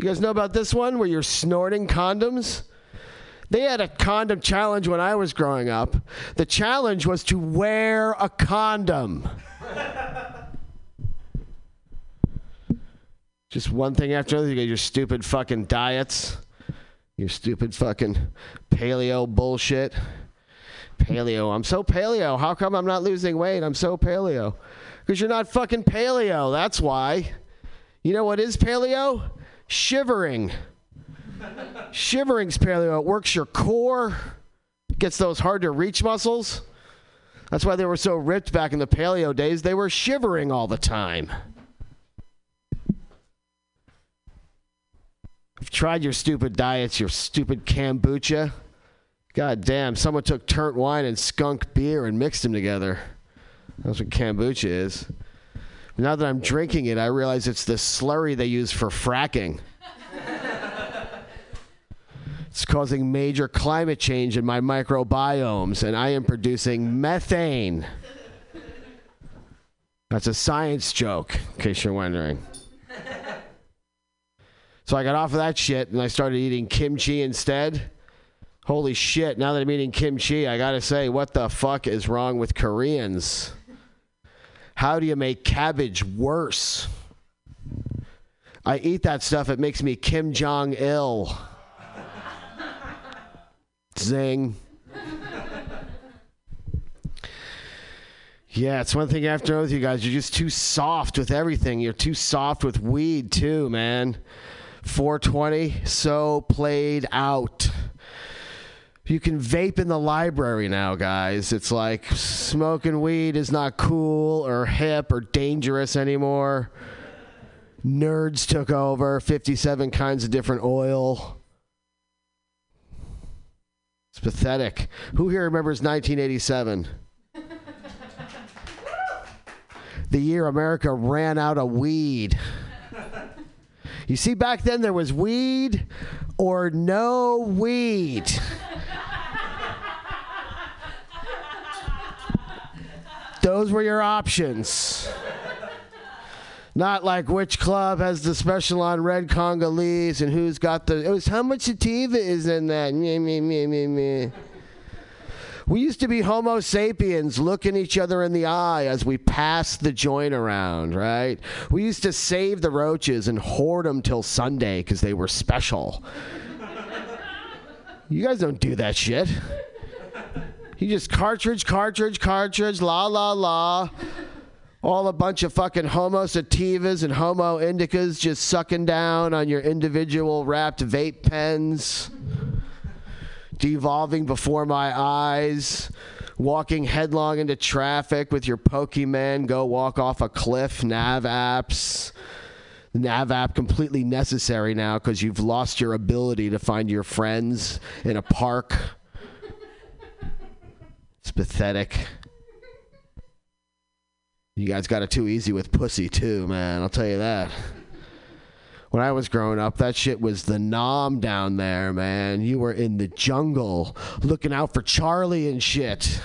You guys know about this one where you're snorting condoms? They had a condom challenge when I was growing up. The challenge was to wear a condom. Just one thing after another. You got your stupid fucking diets. Your stupid fucking paleo bullshit. Paleo. I'm so paleo. How come I'm not losing weight? I'm so paleo. Because you're not fucking paleo. That's why. You know what is paleo? Shivering. Shivering's paleo. It works your core, gets those hard to reach muscles. That's why they were so ripped back in the paleo days. They were shivering all the time. I've tried your stupid diets, your stupid kombucha. God damn, someone took turnt wine and skunk beer and mixed them together. That's what kombucha is. Now that I'm drinking it, I realize it's the slurry they use for fracking. It's causing major climate change in my microbiomes, and I am producing methane. That's a science joke, in case you're wondering. So I got off of that shit and I started eating kimchi instead. Holy shit, now that I'm eating kimchi, I gotta say, what the fuck is wrong with Koreans? How do you make cabbage worse? I eat that stuff, it makes me Kim Jong-il. Zing. Yeah, it's one thing I have to know with you guys. You're just too soft with everything. You're too soft with weed, too, man. 420, so played out. You can vape in the library now, guys. It's like smoking weed is not cool or hip or dangerous anymore. Nerds took over. 57 kinds of different oil. It's pathetic. Who here remembers 1987? The year America ran out of weed. You see, back then there was weed or no weed. Those were your options. Not like which club has the special on red Congolese and who's got the... It was how much sativa is in that. We used to be Homo sapiens looking each other in the eye as we passed the joint around, right? We used to save the roaches and hoard them till Sunday because they were special. You guys don't do that shit. You just cartridge, cartridge, cartridge, la, la, la. All a bunch of fucking Homo sativas and Homo indicas just sucking down on your individual wrapped vape pens. Devolving before my eyes, walking headlong into traffic with your Pokemon, go walk off a cliff, nav apps. The nav app completely necessary now because you've lost your ability to find your friends in a park. It's pathetic. You guys got it too easy with pussy too, man. I'll tell you that. When I was growing up, that shit was the nom down there, man. You were in the jungle looking out for Charlie and shit.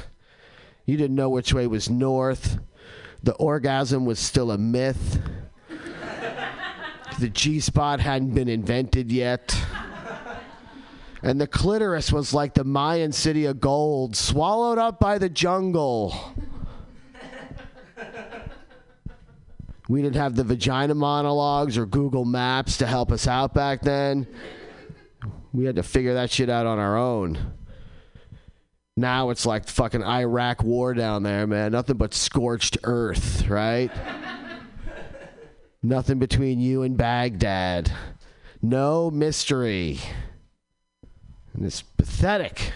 You didn't know which way was north. The orgasm was still a myth. The G-spot hadn't been invented yet. And the clitoris was like the Mayan city of gold, swallowed up by the jungle. We didn't have the vagina monologues or Google Maps to help us out back then. We had to figure that shit out on our own. Now it's like the fucking Iraq war down there, man. Nothing but scorched earth, right? Nothing between you and Baghdad. No mystery. And it's pathetic.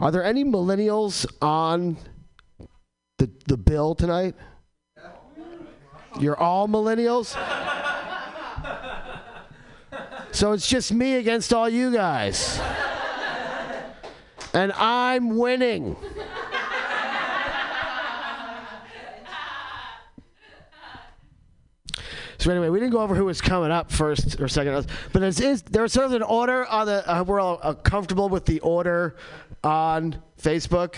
Are there any millennials on the bill tonight? You're all millennials? So it's just me against all you guys. And I'm winning. So anyway, we didn't go over who was coming up first or second. But there's sort of an order on the... we're all comfortable with the order on Facebook.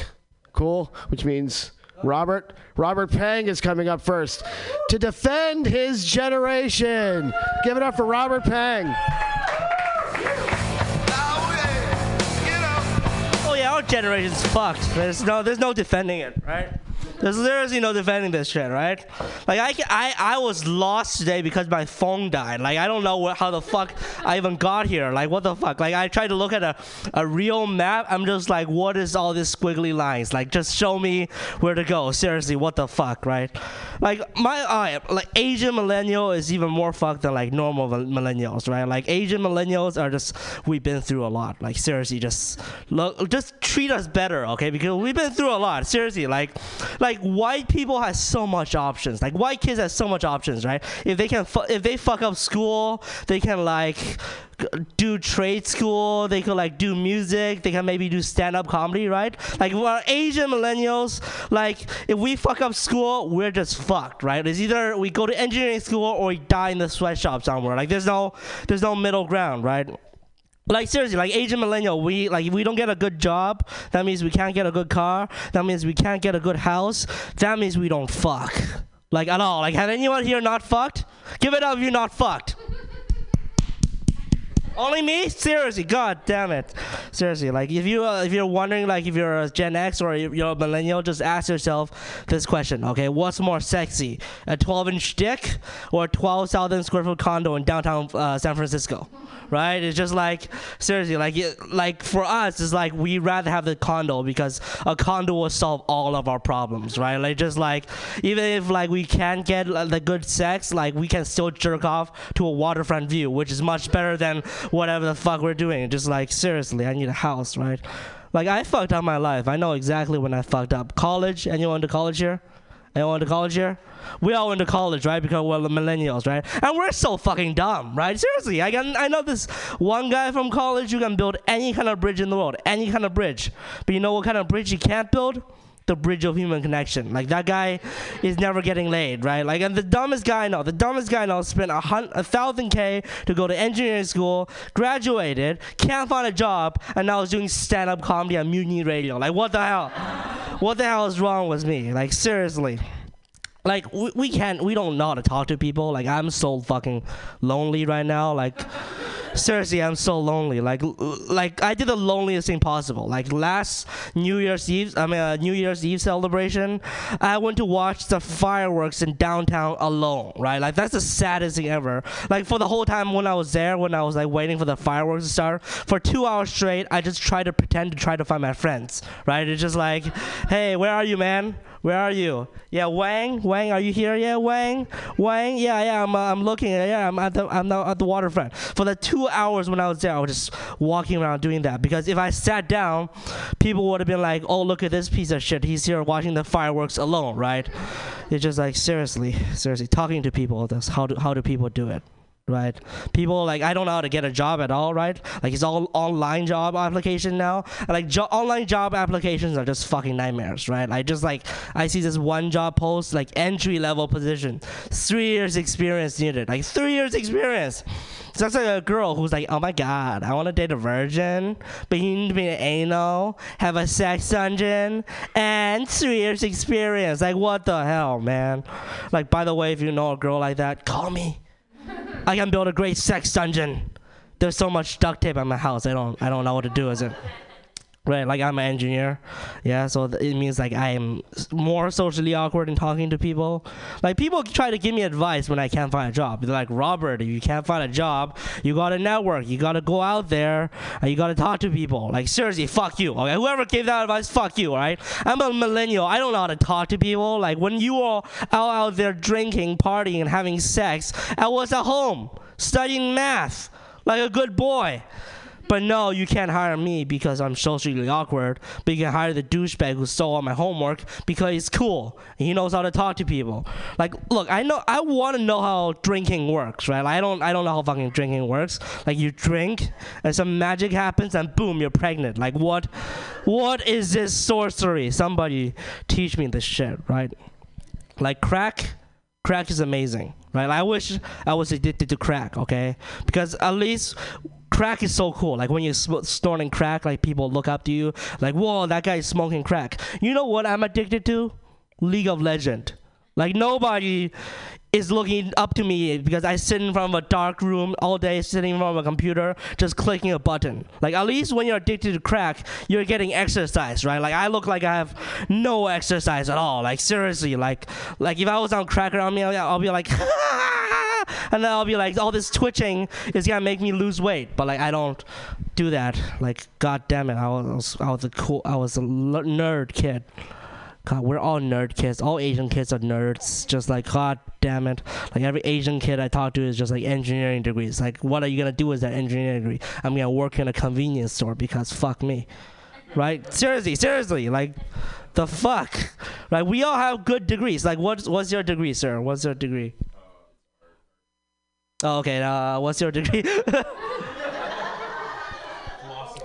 Cool. Which means... Robert Pang is coming up first to defend his generation. Give it up for Robert Pang. Oh yeah, our generation's fucked. There's no defending it, right? There's literally no defending this shit, right? Like I was lost today because my phone died. Like I don't know how the fuck I even got here. Like what the fuck? Like I tried to look at a real map. I'm just like, what is all these squiggly lines? Like just show me where to go. Seriously, what the fuck, right? Like Asian millennial is even more fucked than like normal millennials, right? Like Asian millennials are just, we've been through a lot. Like seriously, just treat us better, okay? Because we've been through a lot. Seriously, like white people have so much options. Like white kids have so much options, right? If they fuck up school, they can like do trade school. They could like do music. They can maybe do stand-up comedy, right? Like for Asian millennials, like if we fuck up school, we're just fucked, right? It's either we go to engineering school or we die in the sweatshop somewhere. Like there's no middle ground, right? Like seriously, like Asian millennial, if we don't get a good job, that means we can't get a good car, that means we can't get a good house, that means we don't fuck. Like at all. Like has anyone here not fucked? Give it up if you're not fucked. Only me? Seriously, God damn it. Seriously, like if you're wondering, like if you're a Gen X or you're a millennial, just ask yourself this question, okay? What's more sexy, a 12-inch dick or a 12,000 square foot condo in downtown San Francisco, right? It's just like, seriously, like for us, it's like we'd rather have the condo because a condo will solve all of our problems, right? Like just like, even if like we can't get the good sex, like we can still jerk off to a waterfront view, which is much better than whatever the fuck we're doing. Just like, seriously, I need a house, right? Like, I fucked up my life. I know exactly when I fucked up. College, anyone to college here? Anyone to college here? We all went to college, right? Because we're millennials, right? And we're so fucking dumb, right? Seriously, I know this one guy from college who can build any kind of bridge in the world, any kind of bridge. But you know what kind of bridge he can't build? The bridge of human connection. Like, that guy is never getting laid, right? Like, and the dumbest guy I know spent 1,000K to go to engineering school, graduated, can't find a job, and now is doing stand-up comedy on Mutiny Radio. Like, what the hell? What the hell is wrong with me? Like, seriously. Like, we don't know how to talk to people. Like, I'm so fucking lonely right now. Like, seriously, I'm so lonely. Like I did the loneliest thing possible. Like, last New Year's Eve celebration, I went to watch the fireworks in downtown alone, right? Like, that's the saddest thing ever. Like, for the whole time when I was there, when I was, like, waiting for the fireworks to start, for 2 hours straight, I just tried to pretend to try to find my friends, right? It's just like, hey, where are you, man? Where are you? Yeah, Wang, are you here? Yeah, Wang. Yeah, I'm looking. Yeah, I'm at the waterfront. For the 2 hours when I was there, I was just walking around doing that, because if I sat down, people would have been like, oh, look at this piece of shit. He's here watching the fireworks alone, right? It's just like, seriously, talking to people. That's how do people do it? Right, people, like, I don't know how to get a job at all, right? Like, it's all online job application now. And, like, online job applications are just fucking nightmares, right? I just, like, I see this one job post, like, entry level position, 3 years experience needed. Like, 3 years experience. So that's like a girl who's like, oh my god, I want to date a virgin, but you need to be an anal, have a sex dungeon, and 3 years experience. Like, what the hell, man? Like, by the way, if you know a girl like that, call me. I can build a great sex dungeon. There's so much duct tape at my house. I don't know what to do with it. Right, like, I'm an engineer, yeah, so it means, like, I am more socially awkward in talking to people. Like, people try to give me advice when I can't find a job. They're like, Robert, if you can't find a job, you gotta network, you gotta go out there, and you gotta talk to people. Like, seriously, fuck you, okay? Whoever gave that advice, fuck you, alright? I'm a millennial, I don't know how to talk to people. Like, when you were out there drinking, partying, and having sex, I was at home, studying math, like a good boy. But no, you can't hire me because I'm socially awkward. But you can hire the douchebag who stole all my homework because he's cool and he knows how to talk to people. Like, look, I want to know how drinking works, right? Like, I don't know how fucking drinking works. Like, you drink and some magic happens and boom, you're pregnant. Like, what is this sorcery? Somebody teach me this shit, right? Like, crack is amazing, right? Like, I wish I was addicted to crack, okay? Because at least crack is so cool. Like, when you're snorting crack, like, people look up to you. Like, whoa, that guy's smoking crack. You know what I'm addicted to? League of Legends. Like, nobody is looking up to me because I sit in front of a dark room all day, sitting in front of a computer, just clicking a button. Like, at least when you're addicted to crack, you're getting exercise, right? Like, I look like I have no exercise at all. Like, seriously, like if I was on crack around me, I'll be like, and then I'll be like, all this twitching is gonna make me lose weight. But, like, I don't do that. Like, god damn it, I was a nerd kid. God, we're all nerd kids. All Asian kids are nerds. Just like, god damn it. Like, every Asian kid I talk to is just like engineering degrees. Like, what are you gonna do with that engineering degree? I'm gonna work in a convenience store because fuck me. Right? Seriously. Like, the fuck? Like, we all have good degrees. Like, what's your degree, sir? What's your degree? Oh, okay, what's your degree?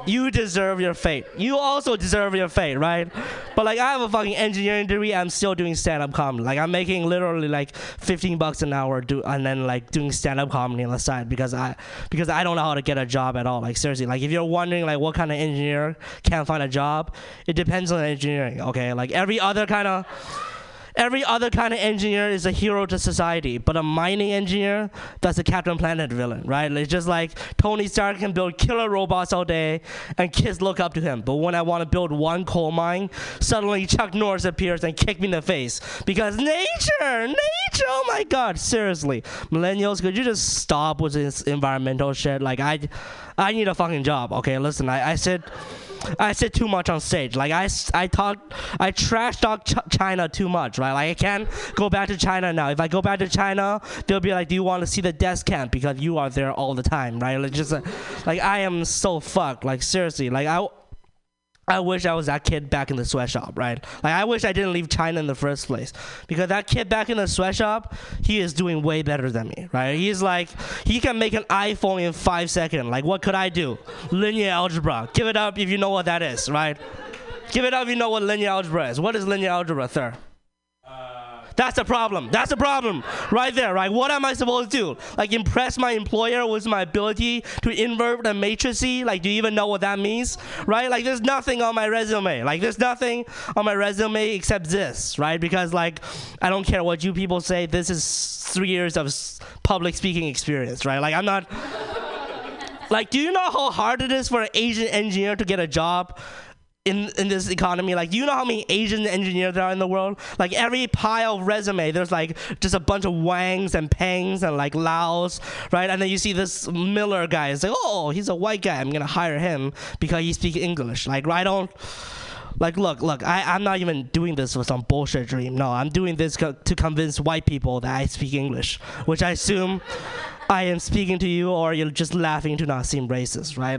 You deserve your fate. You also deserve your fate, right? But, like, I have a fucking engineering degree. I'm still doing stand-up comedy. Like, I'm making literally like $15 an hour, and then, like, doing stand-up comedy on the side because I don't know how to get a job at all. Like, seriously, like, if you're wondering, like, what kind of engineer can't find a job, it depends on engineering. Okay, like, every other kind of Every other kind of engineer is a hero to society, but a mining engineer, that's a Captain Planet villain, right? It's just like Tony Stark can build killer robots all day, and kids look up to him. But when I want to build one coal mine, suddenly Chuck Norris appears and kicks me in the face. Because nature, oh my God, seriously. Millennials, could you just stop with this environmental shit? Like, I need a fucking job, okay? Listen, I sit too much on stage. Like, I trash talk China too much, right? Like, I can't go back to China now. If I go back to China, they'll be like, do you want to see the death camp? Because you are there all the time, right? Like, just, like, I am so fucked. Like, seriously. Like, I wish I was that kid back in the sweatshop, right? Like, I wish I didn't leave China in the first place. Because that kid back in the sweatshop, he is doing way better than me, right? He's like, he can make an iPhone in 5 seconds. Like, what could I do? Linear algebra. Give it up if you know what that is, right? Give it up if you know what linear algebra is. What is linear algebra, sir? That's the problem. That's the problem right there, right? What am I supposed to do? Like, impress my employer with my ability to invert a matrix? Like, do you even know what that means, right? Like, there's nothing on my resume. Like, there's nothing on my resume except this, right? Because, like, I don't care what you people say. This is 3 years of public speaking experience, right? Like, I'm not... Like, do you know how hard it is for an Asian engineer to get a job in this economy? Like, do you know how many Asian engineers there are in the world? Like, every pile of resume, there's like just a bunch of Wangs and Pangs and like Laos, right? And then you see this Miller guy, it's like, oh, he's a white guy, I'm gonna hire him because he speaks English. Like, I don't, like, look, I'm not even doing this for some bullshit dream. No, I'm doing this to convince white people that I speak English, which I assume I am speaking to you, or you're just laughing to not seem racist, right?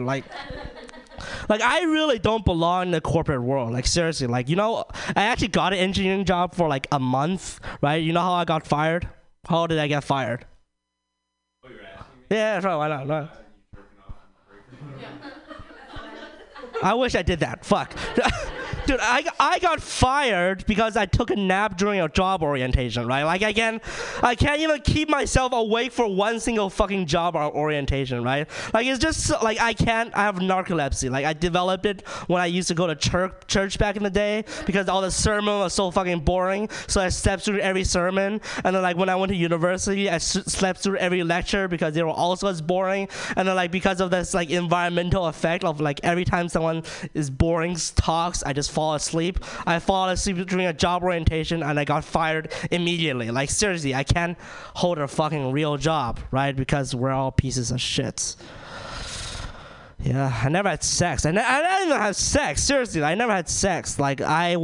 Like, I really don't belong in the corporate world. Like, seriously, like, you know, I actually got an engineering job for like a month, right? You know how I got fired? How did I get fired? Oh, you're asking me? Yeah, that's right, why not? No. I wish I did that, fuck. Dude, I got fired because I took a nap during a job orientation, right? Like, I can't even keep myself awake for one single fucking job orientation, right? Like, it's just, like, I have narcolepsy. Like, I developed it when I used to go to church back in the day because all the sermon was so fucking boring, so I slept through every sermon. And then, like, when I went to university, I slept through every lecture because they were also as boring. And then, like, because of this, like, environmental effect of, like, every time someone is boring talks, I just fall asleep. I fall asleep during a job orientation and I got fired immediately. Like, seriously, I can't hold a fucking real job, right? Because we're all pieces of shit. Yeah, I never had sex. I didn't even have sex. Seriously, I never had sex. Like, I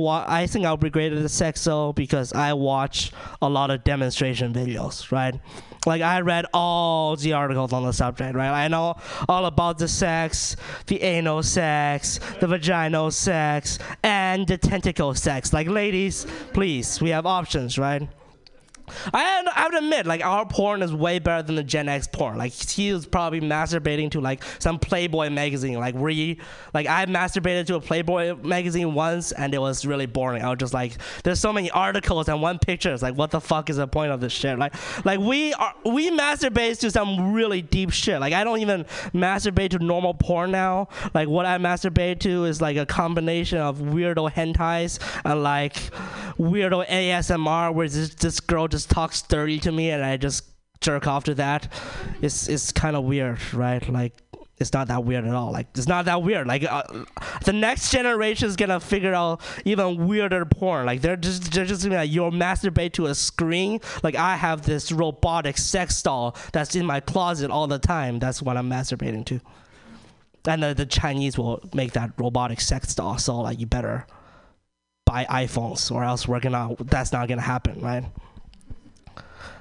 think I'll be great at sex though because I watch a lot of demonstration videos, right? Like, I read all the articles on the subject, right? I know all about the sex, the anal sex, the vaginal sex, and the tentacle sex. Like, ladies, please, we have options, right? I have to admit, like, our porn is way better than the Gen X porn. Like, he was probably masturbating to, like, some Playboy magazine. Like, I masturbated to a Playboy magazine once, and it was really boring. I was just like, there's so many articles and one picture. It's like, what the fuck is the point of this shit? Like we masturbate to some really deep shit. Like, I don't even masturbate to normal porn now. Like, what I masturbate to is, like, a combination of weirdo hentais and, like, weirdo ASMR where this girl just talks dirty to me and I just jerk off to that. It's kind of weird, right? Like, it's not that weird at all. Like, it's not that weird. Like, the next generation is gonna figure out even weirder porn. Like, they're just gonna be like, you'll masturbate to a screen. Like, I have this robotic sex doll that's in my closet all the time. That's what I'm masturbating to. And the Chinese will make that robotic sex doll. So, like, you better buy iPhones or else that's not gonna happen, right?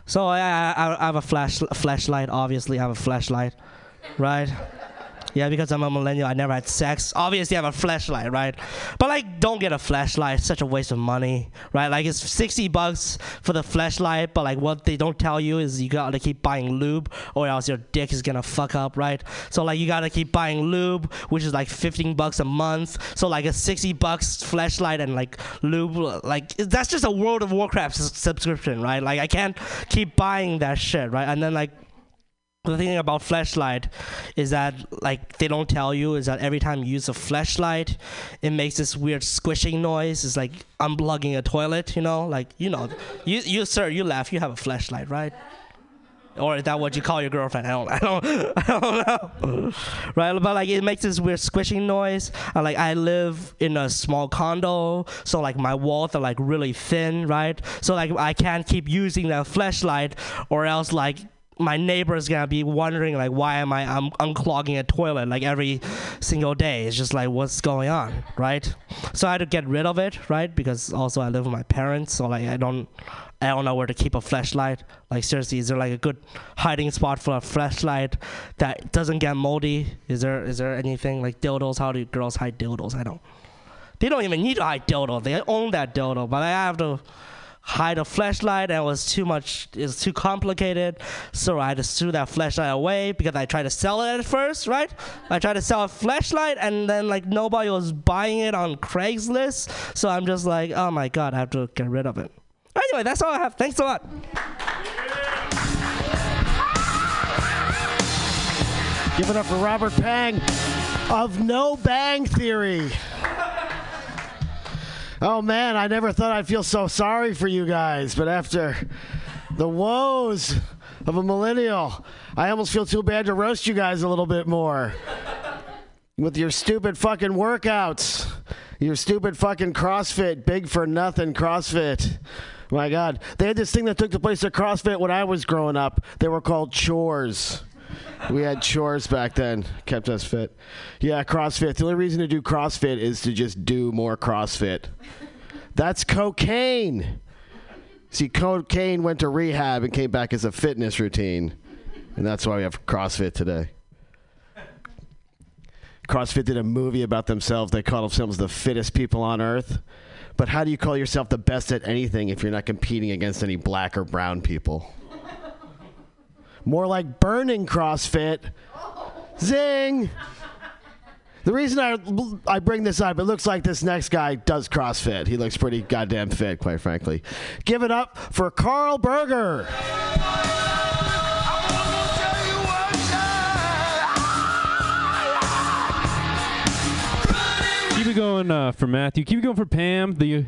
So I have a flashlight. Obviously, I have a flashlight, right? Yeah, because I'm a millennial, I never had sex. Obviously, I have a flashlight, right? But, like, don't get a flashlight. It's such a waste of money, right? Like, it's $60 for the flashlight, but, like, what they don't tell you is you gotta keep buying lube or else your dick is gonna fuck up, right? So, like, you gotta keep buying lube, which is, like, $15 a month. So, like, a $60 flashlight and, like, lube, like, that's just a World of Warcraft subscription, right? Like, I can't keep buying that shit, right? And then, like, The thing about flashlight is that, like, they don't tell you is that every time you use a flashlight, it makes this weird squishing noise. It's like unplugging a toilet, you know? Like, you know, you sir, you laugh. You have a flashlight, right? Or is that what you call your girlfriend? I don't know. Right? But, like, it makes this weird squishing noise. Like, I live in a small condo, so, like, my walls are, like, really thin, right? So, like, I can't keep using that flashlight or else, like, my neighbor's gonna be wondering, like, why am I unclogging a toilet, like, every single day? It's just like, what's going on, right? So I had to get rid of it, right? Because also I live with my parents, so, like, I don't know where to keep a flashlight. Like, seriously, is there, like, a good hiding spot for a flashlight that doesn't get moldy? Is there anything, like, dildos? How do girls hide dildos? They don't even need to hide dildo. They own that dildo, but I have to hide a flashlight, and it was too complicated, so I had to throw that flashlight away because I tried to sell it at first, right? I tried to sell a flashlight, and then, like, nobody was buying it on Craigslist, so I'm just like, oh my god, I have to get rid of it. Anyway, that's all I have. Thanks a lot. Give it up for Robert Pang of No Bang Theory. Oh, man, I never thought I'd feel so sorry for you guys, but after the woes of a millennial, I almost feel too bad to roast you guys a little bit more. With your stupid fucking workouts, your stupid fucking CrossFit, big for nothing CrossFit. My God. They had this thing that took the place of CrossFit when I was growing up. They were called chores. We had chores back then. Kept us fit. Yeah, CrossFit. The only reason to do CrossFit is to just do more CrossFit. That's cocaine. See, cocaine went to rehab and came back as a fitness routine. And that's why we have CrossFit today. CrossFit did a movie about themselves. They called themselves the fittest people on earth. But how do you call yourself the best at anything if you're not competing against any black or brown people? More like burning CrossFit. Zing! The reason I bring this up, it looks like this next guy does CrossFit. He looks pretty goddamn fit, quite frankly. Give it up for Carl Berger. Keep it going for Matthew. Keep it going for Pam. The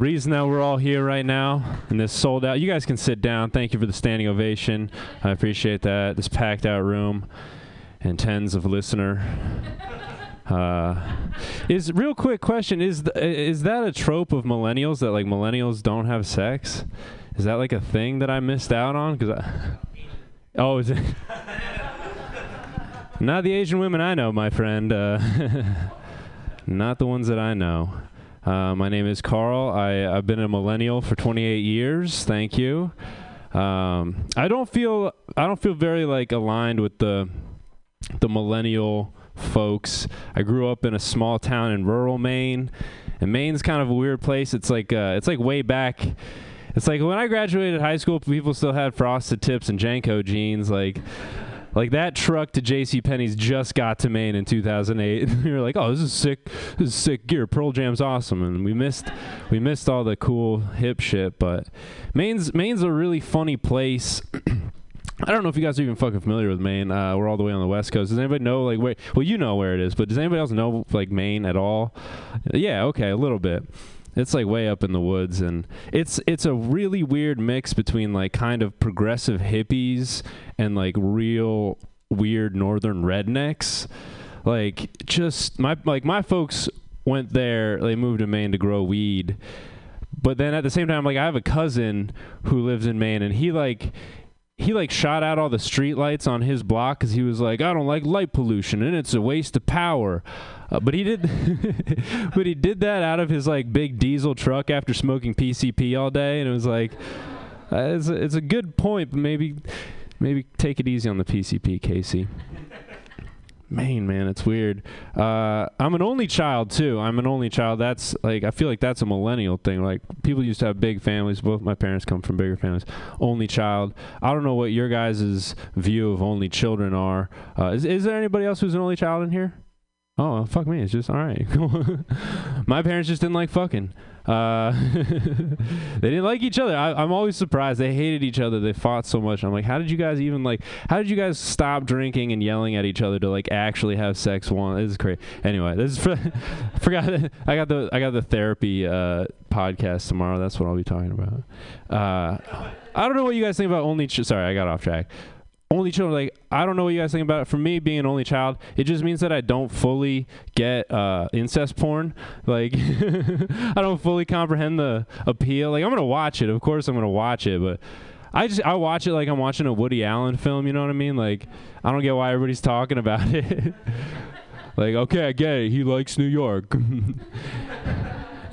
reason that we're all here right now and this sold out, you guys can sit down. Thank you for the standing ovation. I appreciate that. This packed out room and tens of listener. Is real quick question, is that a trope of millennials that, like, millennials don't have sex? Is that, like, a thing that I missed out on? Oh, is it? Not the Asian women I know, my friend. Not the ones that I know. My name is Carl. I've been a millennial for 28 years. Thank you. I don't feel very, like, aligned with the millennial folks. I grew up in a small town in rural Maine, and Maine's kind of a weird place. It's like way back. It's like when I graduated high school, people still had frosted tips and Janko jeans, Like that truck to JCPenney's just got to Maine in 2008. We were like, "Oh, this is sick gear. Pearl Jam's awesome." And we missed all the cool hip shit. But Maine's a really funny place. I don't know if you guys are even fucking familiar with Maine. We're all the way on the West Coast. Does anybody know, like, where? Well, you know where it is, but does anybody else know, like, Maine at all? Yeah, okay, a little bit. It's, like, way up in the woods, and it's a really weird mix between, like, kind of progressive hippies and, like, real weird northern rednecks. Like, just my folks went there. They moved to Maine to grow weed, but then at the same time, like, I have a cousin who lives in Maine, and he shot out all the street lights on his block because he was like, I don't like light pollution, and it's a waste of power. But he did that out of his, like, big diesel truck after smoking PCP all day, and it was like, it's a good point, but maybe take it easy on the PCP, Casey. Maine, man, it's weird. I'm an only child, too. That's, like, I feel like that's a millennial thing. Like, people used to have big families. Both my parents come from bigger families. Only child. I don't know what your guys' view of only children are. Is there anybody else who's an only child in here? Oh, well, fuck me. It's just all right. My parents just didn't like fucking. They didn't like each other. I'm always surprised. They hated each other. They fought so much. I'm like, how did you guys even like? How did you guys stop drinking and yelling at each other to like actually have sex? One, this is crazy. Anyway, this is I forgot. I got the therapy podcast tomorrow. That's what I'll be talking about. I don't know what you guys think about only. Sorry, I got off track. Only children, like, I don't know what you guys think about it. For me, being an only child, it just means that I don't fully get incest porn. Like, I don't fully comprehend the appeal. Like, I'm going to watch it. Of course I'm going to watch it. But I watch it like I'm watching a Woody Allen film. You know what I mean? Like, I don't get why everybody's talking about it. Like, okay, I get it. He likes New York.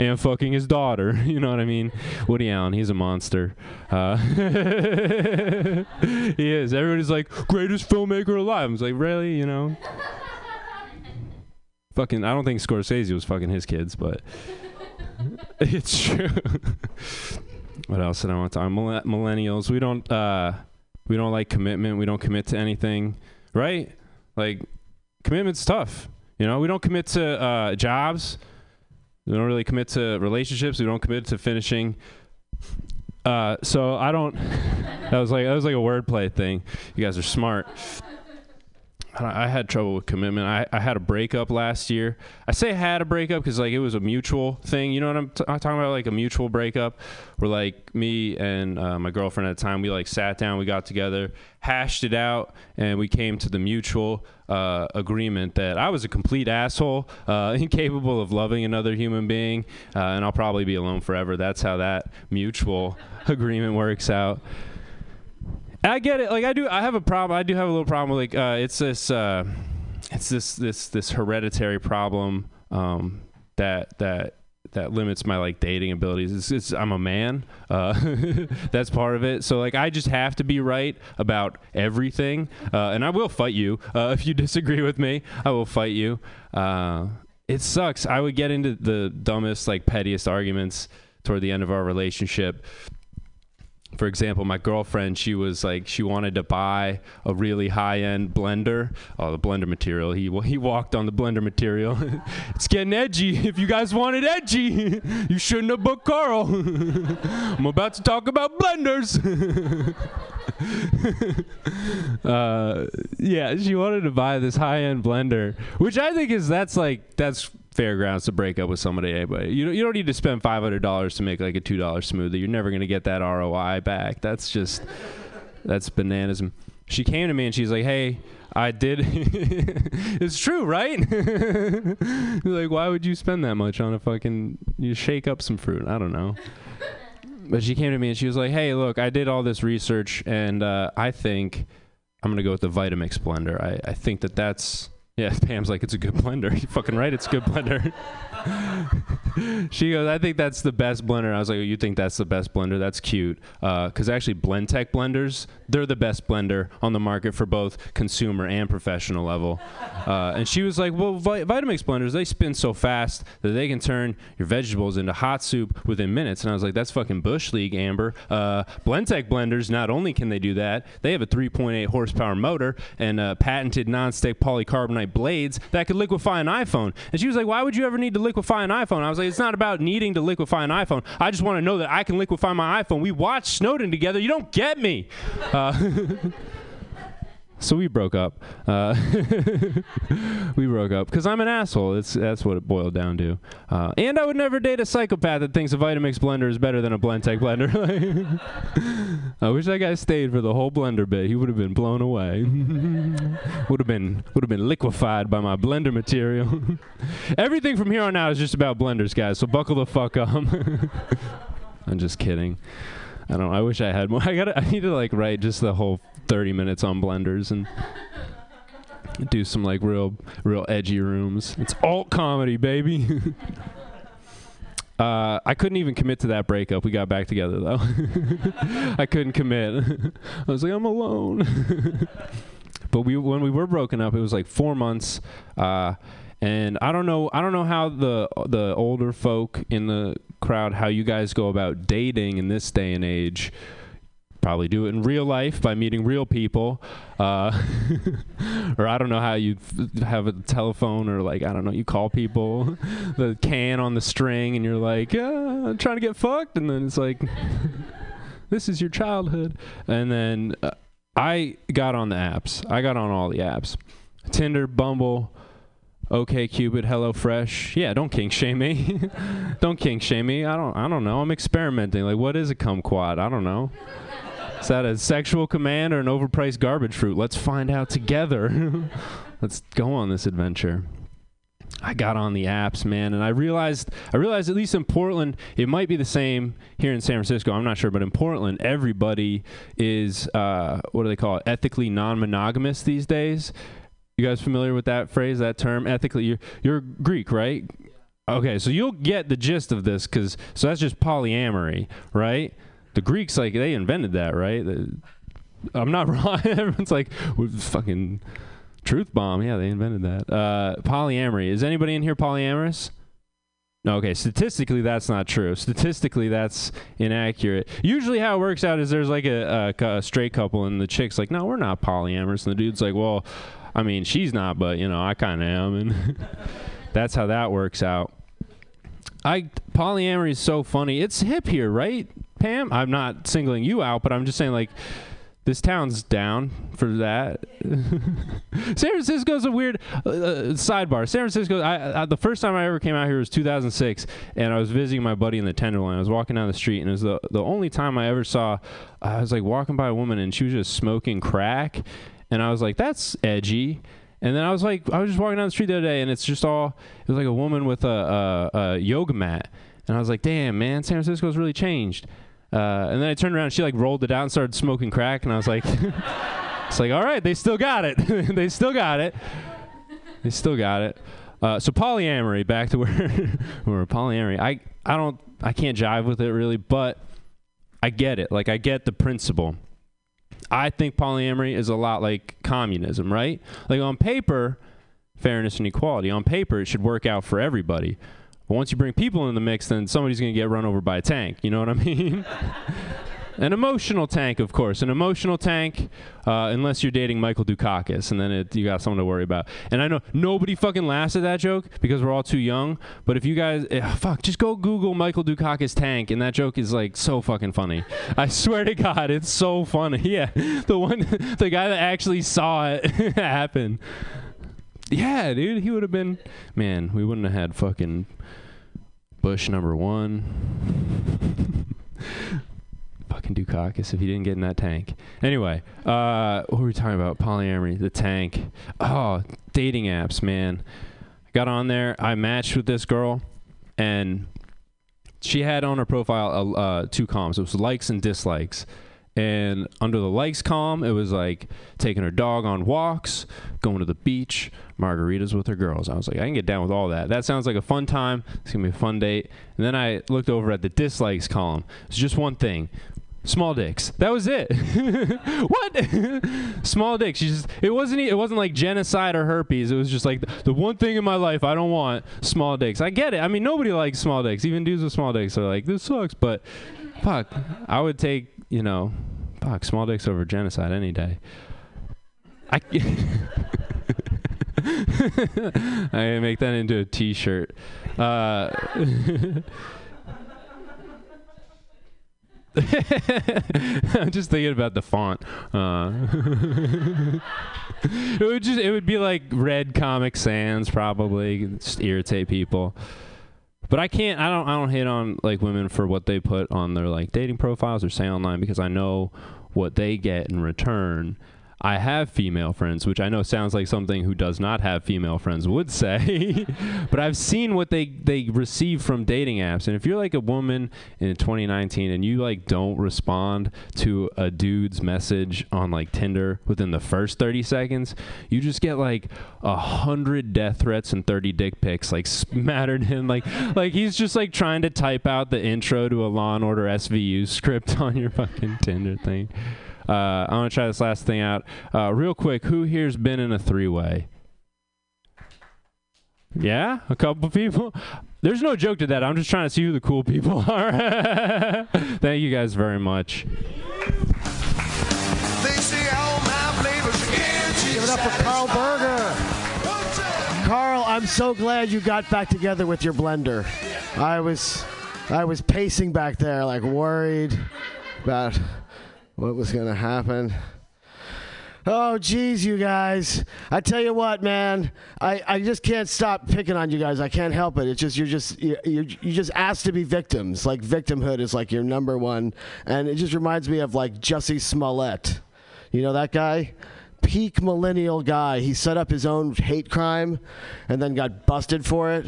And fucking his daughter, you know what I mean? Woody Allen, he's a monster. He is. Everybody's like, greatest filmmaker alive. I was like, really, you know? Fucking, I don't think Scorsese was fucking his kids, but it's true. What else did I want to talk about? Millennials, we don't like commitment. We don't commit to anything, right? Like, commitment's tough. You know, we don't commit to jobs. We don't really commit to relationships. We don't commit to finishing. So I don't. That was like a wordplay thing. You guys are smart. I had trouble with commitment. I had a breakup last year. I say had a breakup because like it was a mutual thing. You know what I'm talking about? Like a mutual breakup, where like me and my girlfriend at the time, we like sat down, we got together, hashed it out, and we came to the mutual agreement that I was a complete asshole, incapable of loving another human being, and I'll probably be alone forever. That's how that mutual agreement works out. I get it. Like I have a problem. I do have a little problem with like it's this hereditary problem that limits my like dating abilities. I'm a man. That's part of it. So like I just have to be right about everything. And I will fight you if you disagree with me. I will fight you. It sucks. I would get into the dumbest, like pettiest arguments toward the end of our relationship. For example, my girlfriend, she wanted to buy a really high-end blender. Oh, the blender material. He walked on the blender material. It's getting edgy. If you guys wanted edgy, you shouldn't have booked Carl. I'm about to talk about blenders. Yeah, she wanted to buy this high-end blender, which I think is that's fair grounds to break up with somebody. Anybody. You don't need to spend $500 to make like a $2 smoothie. You're never going to get that ROI back. That's just, that's bananism. She came to me and she's like, hey, I did. It's true, right? Like, why would you spend that much on a fucking, you shake up some fruit. I don't know. But she came to me and she was like, hey, look, I did all this research and I think I'm going to go with the Vitamix blender. I think that's. Yeah, Pam's like, it's a good blender. You're fucking right, it's a good blender. She goes, I think that's the best blender. I was like, oh, you think that's the best blender? That's cute. Because actually, Blendtec blenders, they're the best blender on the market for both consumer and professional level. And she was like, well, Vitamix blenders, they spin so fast that they can turn your vegetables into hot soup within minutes. And I was like, that's fucking Bush League, Amber. Blendtec blenders, not only can they do that, they have a 3.8 horsepower motor and patented nonstick polycarbonate blades that could liquefy an iPhone. And she was like, why would you ever need to liquefy an iPhone? I was like, it's not about needing to liquefy an iPhone. I just want to know that I can liquefy my iPhone. We watched Snowden together. You don't get me. So we broke up. We broke up because I'm an asshole. That's what it boiled down to. And I would never date a psychopath that thinks a Vitamix blender is better than a Blendtec blender. I wish that guy stayed for the whole blender bit. He would have been blown away. Would have been liquefied by my blender material. Everything from here on out is just about blenders, guys. So buckle the fuck up. I'm just kidding. I don't. I wish I had more. I need to like write just the whole 30 minutes on blenders and do some like real edgy rooms. It's alt comedy, baby. I couldn't even commit to that breakup. We got back together though. I couldn't commit. I was like, I'm alone. But when we were broken up, it was like 4 months. And I don't know how the older folk in the crowd, how you guys go about dating in this day and age. probably do it in real life by meeting real people, or I don't know how you have a telephone, or like, I don't know, you call people, the can on the string, and you're like, I'm trying to get fucked, and then it's like, this is your childhood. And then I got on the apps. I got on all the apps. Tinder, Bumble, OkCupid, HelloFresh. Yeah, don't kink shame me. Don't kink shame me. I don't know. I'm experimenting. Like, what is a kumquat? I don't know. Is that a sexual command or an overpriced garbage fruit? Let's find out together. Let's go on this adventure. I got on the apps, man, and I realized at least in Portland, it might be the same here in San Francisco. I'm not sure, but in Portland, everybody is, what do they call it, ethically non-monogamous these days. You guys familiar with that phrase, that term? Ethically, you're Greek, right? Okay, so you'll get the gist of this, so that's just polyamory, right? The Greeks, like, they invented that, right? I'm not wrong. Everyone's like, fucking truth bomb. Yeah, they invented that. Polyamory. Is anybody in here polyamorous? No, okay, statistically, that's not true. Statistically, that's inaccurate. Usually how it works out is there's like a straight couple, and the chick's like, no, we're not polyamorous. And the dude's like, well, I mean, she's not, but, you know, I kind of am, and that's how that works out. Polyamory is so funny. It's hip here, right, Pam? I'm not singling you out, but I'm just saying, like, this town's down for that. San Francisco's a weird sidebar. San Francisco, the first time I ever came out here was 2006, and I was visiting my buddy in the Tenderloin. I was walking down the street, and it was the only time I ever saw, I was, like, walking by a woman, and she was just smoking crack. And I was like, that's edgy. And then I was just walking down the street the other day, and it was like a woman with a yoga mat. And I was like, damn, man, San Francisco's really changed. And then I turned around, and she like rolled it out and started smoking crack. And I was like, it's like, all right, they still got it. They still got it. They still got it. So polyamory, back to where we were, polyamory. I can't jive with it really, but I get it. Like, I get the principle. I think polyamory is a lot like communism, right? Like, on paper, fairness and equality. On paper, it should work out for everybody. But once you bring people in the mix, then somebody's going to get run over by a tank. You know what I mean? An emotional tank, of course. An emotional tank, unless you're dating Michael Dukakis, and then you got something to worry about. And I know nobody fucking laughs at that joke because we're all too young, but if you guys, just go Google Michael Dukakis tank, and that joke is, like, so fucking funny. I swear to God, it's so funny. Yeah, the guy that actually saw it happen. Yeah, dude, he would have been, man, we wouldn't have had fucking Bush #1. Fucking Dukakis if he didn't get in that tank. Anyway, what were we talking about? Polyamory, the tank. Oh, dating apps, man. I got on there. I matched with this girl, and she had on her profile 2 columns. It was likes and dislikes. And under the likes column, it was like taking her dog on walks, going to the beach, margaritas with her girls. I was like, I can get down with all that. That sounds like a fun time. It's going to be a fun date. And then I looked over at the dislikes column. It's just one thing. Small dicks. That was it. What? Small dicks. It wasn't like genocide or herpes. It was just like the one thing in my life I don't want, small dicks. I get it. I mean, nobody likes small dicks. Even dudes with small dicks are like, this sucks. But fuck, I would take, you know, fuck, small dicks over genocide any day. I'm gonna make that into a T-shirt. I'm just thinking about the font. It would be like red Comic Sans, probably, just irritate people. But I don't hate on, like, women for what they put on their, like, dating profiles or say online, because I know what they get in return. I have female friends, which I know sounds like something who does not have female friends would say, but I've seen what they receive from dating apps. And if you're like a woman in 2019 and you, like, don't respond to a dude's message on, like, Tinder within the first 30 seconds, you just get like 100 death threats and 30 dick pics, like, smattered him. Like he's just, like, trying to type out the intro to a Law and Order SVU script on your fucking Tinder thing. I want to try this last thing out real quick. Who here's been in a three-way? Yeah, a couple people. There's no joke to that. I'm just trying to see who the cool people are. Thank you guys very much. I'm so glad you got back together with your blender. I was pacing back there, like worried about what was gonna happen. Oh, geez, you guys. I tell you what, man. I just can't stop picking on you guys. I can't help it. It's just, you're just asked to be victims. Like, victimhood is like your number one. And it just reminds me of, like, Jussie Smollett. You know that guy? Peak millennial guy. He set up his own hate crime and then got busted for it.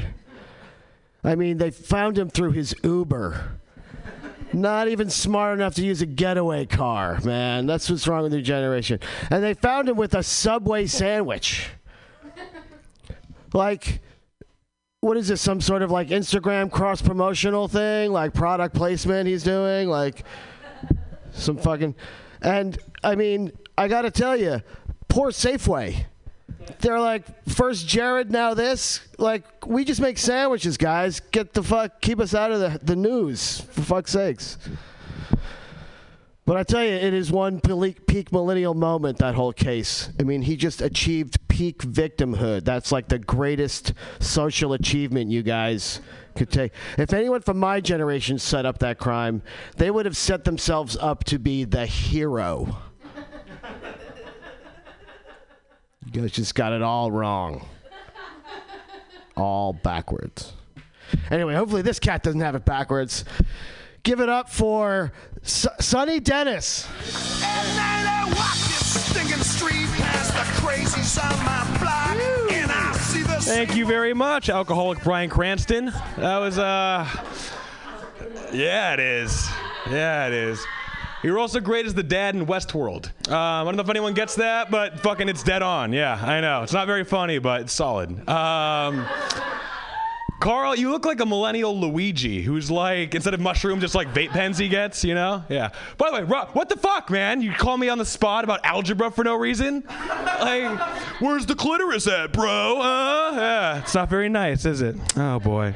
I mean, they found him through his Uber. Not even smart enough to use a getaway car, man. That's what's wrong with your generation. And they found him with a Subway sandwich. Like, what is this, some sort of, like, Instagram cross-promotional thing? Like, product placement he's doing? Like, some fucking... And, I mean, I gotta tell you, poor Safeway. They're like, first Jared, now this. Like, we just make sandwiches, guys. Get the fuck, keep us out of the news, for fuck's sakes. But I tell you, it is one peak millennial moment, that whole case. I mean, he just achieved peak victimhood. That's like the greatest social achievement you guys could take. If anyone from my generation set up that crime, they would have set themselves up to be the hero. You guys just got it all wrong. All backwards. Anyway, hopefully this cat doesn't have it backwards. Give it up for Sonny Dennis. At night I walk this stinking street past the crazies on my block. Woo. And I see the... Thank you very much, alcoholic Bryan Cranston. That was, yeah, it is. Yeah, it is. You were also great as the dad in Westworld. I don't know if anyone gets that, but fucking it's dead on. Yeah, I know. It's not very funny, but it's solid. Carl, you look like a millennial Luigi, who's like, instead of mushroom, just like vape pens he gets, you know? Yeah. By the way, Rob, what the fuck, man? You call me on the spot about algebra for no reason? Like, where's the clitoris at, bro? Yeah. It's not very nice, is it? Oh, boy.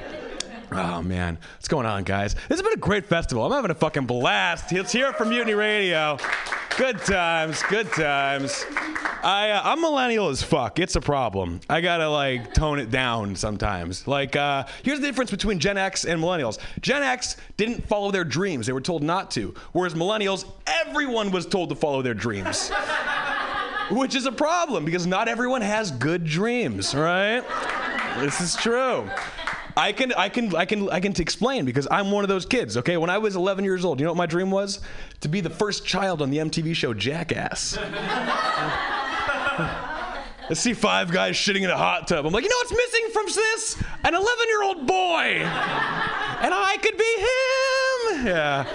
Oh, man. What's going on, guys? This has been a great festival. I'm having a fucking blast. Let's hear it from Mutiny Radio. Good times. Good times. I'm millennial as fuck. It's a problem. I gotta, like, tone it down sometimes. Like, here's the difference between Gen X and millennials. Gen X didn't follow their dreams. They were told not to. Whereas millennials, everyone was told to follow their dreams. Which is a problem, because not everyone has good dreams, right? This is true. I can explain, because I'm one of those kids, okay? When I was 11 years old, you know what my dream was? To be the first child on the MTV show Jackass. I see five guys shitting in a hot tub. I'm like, you know what's missing from this? An 11-year-old boy! And I could be him! Yeah.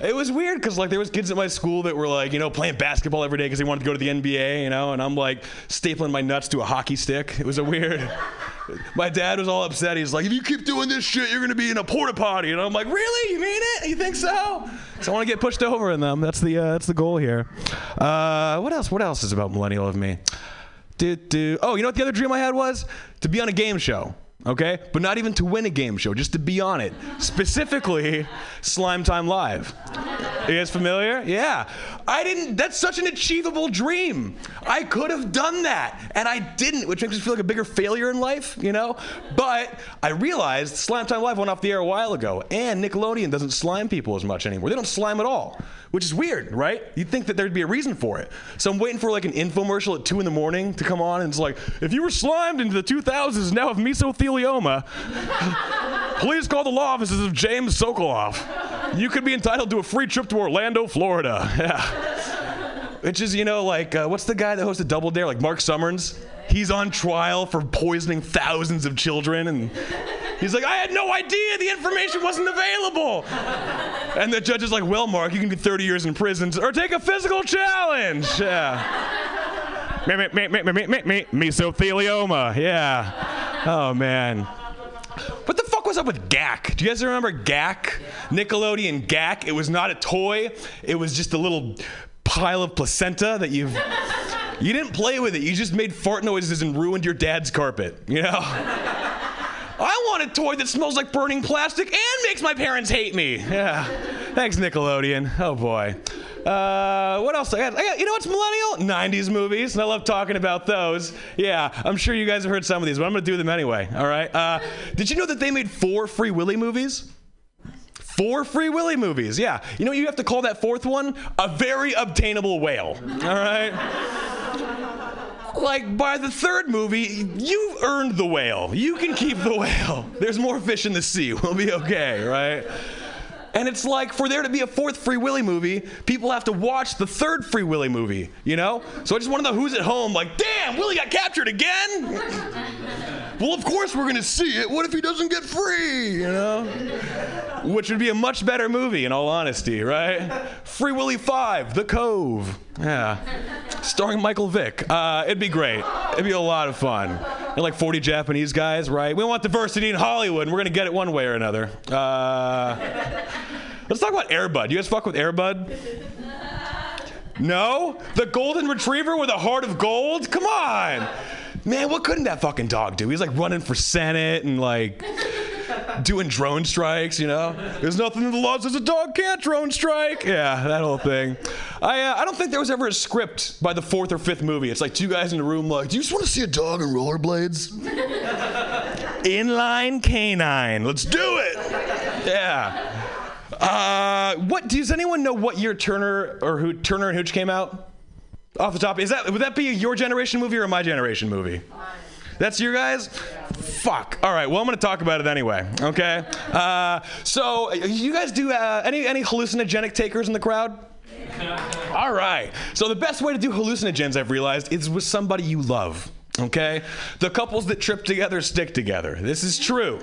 It was weird, because, like, there was kids at my school that were, like, you know, playing basketball every day because they wanted to go to the NBA, you know, and I'm, like, stapling my nuts to a hockey stick. It was a weird... My dad was all upset. He's like, if you keep doing this shit, you're going to be in a porta potty. And I'm like, really? You mean it? You think so? So I want to get pushed over in them. That's the goal here. What else is about millennial of me? Oh, you know what the other dream I had was? To be on a game show. Okay? But not even to win a game show, just to be on it. Specifically, Slime Time Live. You guys familiar? Yeah. That's such an achievable dream. I could have done that, and I didn't, which makes me feel like a bigger failure in life, you know? But I realized Slime Time Live went off the air a while ago, and Nickelodeon doesn't slime people as much anymore. They don't slime at all, which is weird, right? You'd think that there'd be a reason for it. So I'm waiting for, like, an infomercial at 2 in the morning to come on, and it's like, if you were slimed into the 2000s, now have mesothelioma. Please call the law offices of James Sokoloff. You could be entitled to a free trip to Orlando, Florida. Yeah. Which is, you know, like, what's the guy that hosted Double Dare? Like Mark Summers? He's on trial for poisoning thousands of children, and he's like, I had no idea, the information wasn't available. And the judge is like, well, Mark, you can be 30 years in prison, or take a physical challenge. Yeah. Mesothelioma, yeah. Oh, man. What the fuck was up with GAC? Do you guys remember GAC? Nickelodeon GAC. It was not a toy. It was just a little pile of placenta that you didn't play with it. You just made fart noises and ruined your dad's carpet, you know? I want a toy that smells like burning plastic and makes my parents hate me. Yeah. Thanks, Nickelodeon. Oh, boy. What else I got? You know what's millennial? 90s movies, and I love talking about those. Yeah, I'm sure you guys have heard some of these, but I'm gonna do them anyway, all right? Did you know that they made 4 Free Willy movies? 4 Free Willy movies, yeah. You know what you have to call that fourth one? A very obtainable whale, all right? Like, by the third movie, you've earned the whale. You can keep the whale. There's more fish in the sea, we'll be okay, right? And it's like, for there to be a fourth Free Willy movie, people have to watch the third Free Willy movie, you know? So I just want to know who's at home, like, damn, Willy got captured again? Well, of course we're gonna see it. What if he doesn't get free, you know? Which would be a much better movie, in all honesty, right? Free Willy 5, The Cove. Yeah, starring Michael Vick. It'd be great. It'd be a lot of fun. And like 40 Japanese guys, right? We want diversity in Hollywood, and we're gonna get it one way or another. Let's talk about Air Bud. You guys fuck with Air Bud? No? The golden retriever with a heart of gold? Come on! Man, what couldn't that fucking dog do? He's like running for Senate and like doing drone strikes, you know? There's nothing in the law says a dog can't drone strike. Yeah, that whole thing. I don't think there was ever a script by the 4th or 5th movie. It's like two guys in a room like, do you just want to see a dog in rollerblades? Inline canine, let's do it. Yeah. Does anyone know what year Turner and Hooch came out? Off the top, would that be your generation movie or my generation movie? That's your guys? Yeah. Fuck. All right, well, I'm gonna talk about it anyway, okay? So you guys do any hallucinogenic takers in the crowd? Yeah. All right, so the best way to do hallucinogens, I've realized, is with somebody you love. Okay? The couples that trip together stick together. This is true.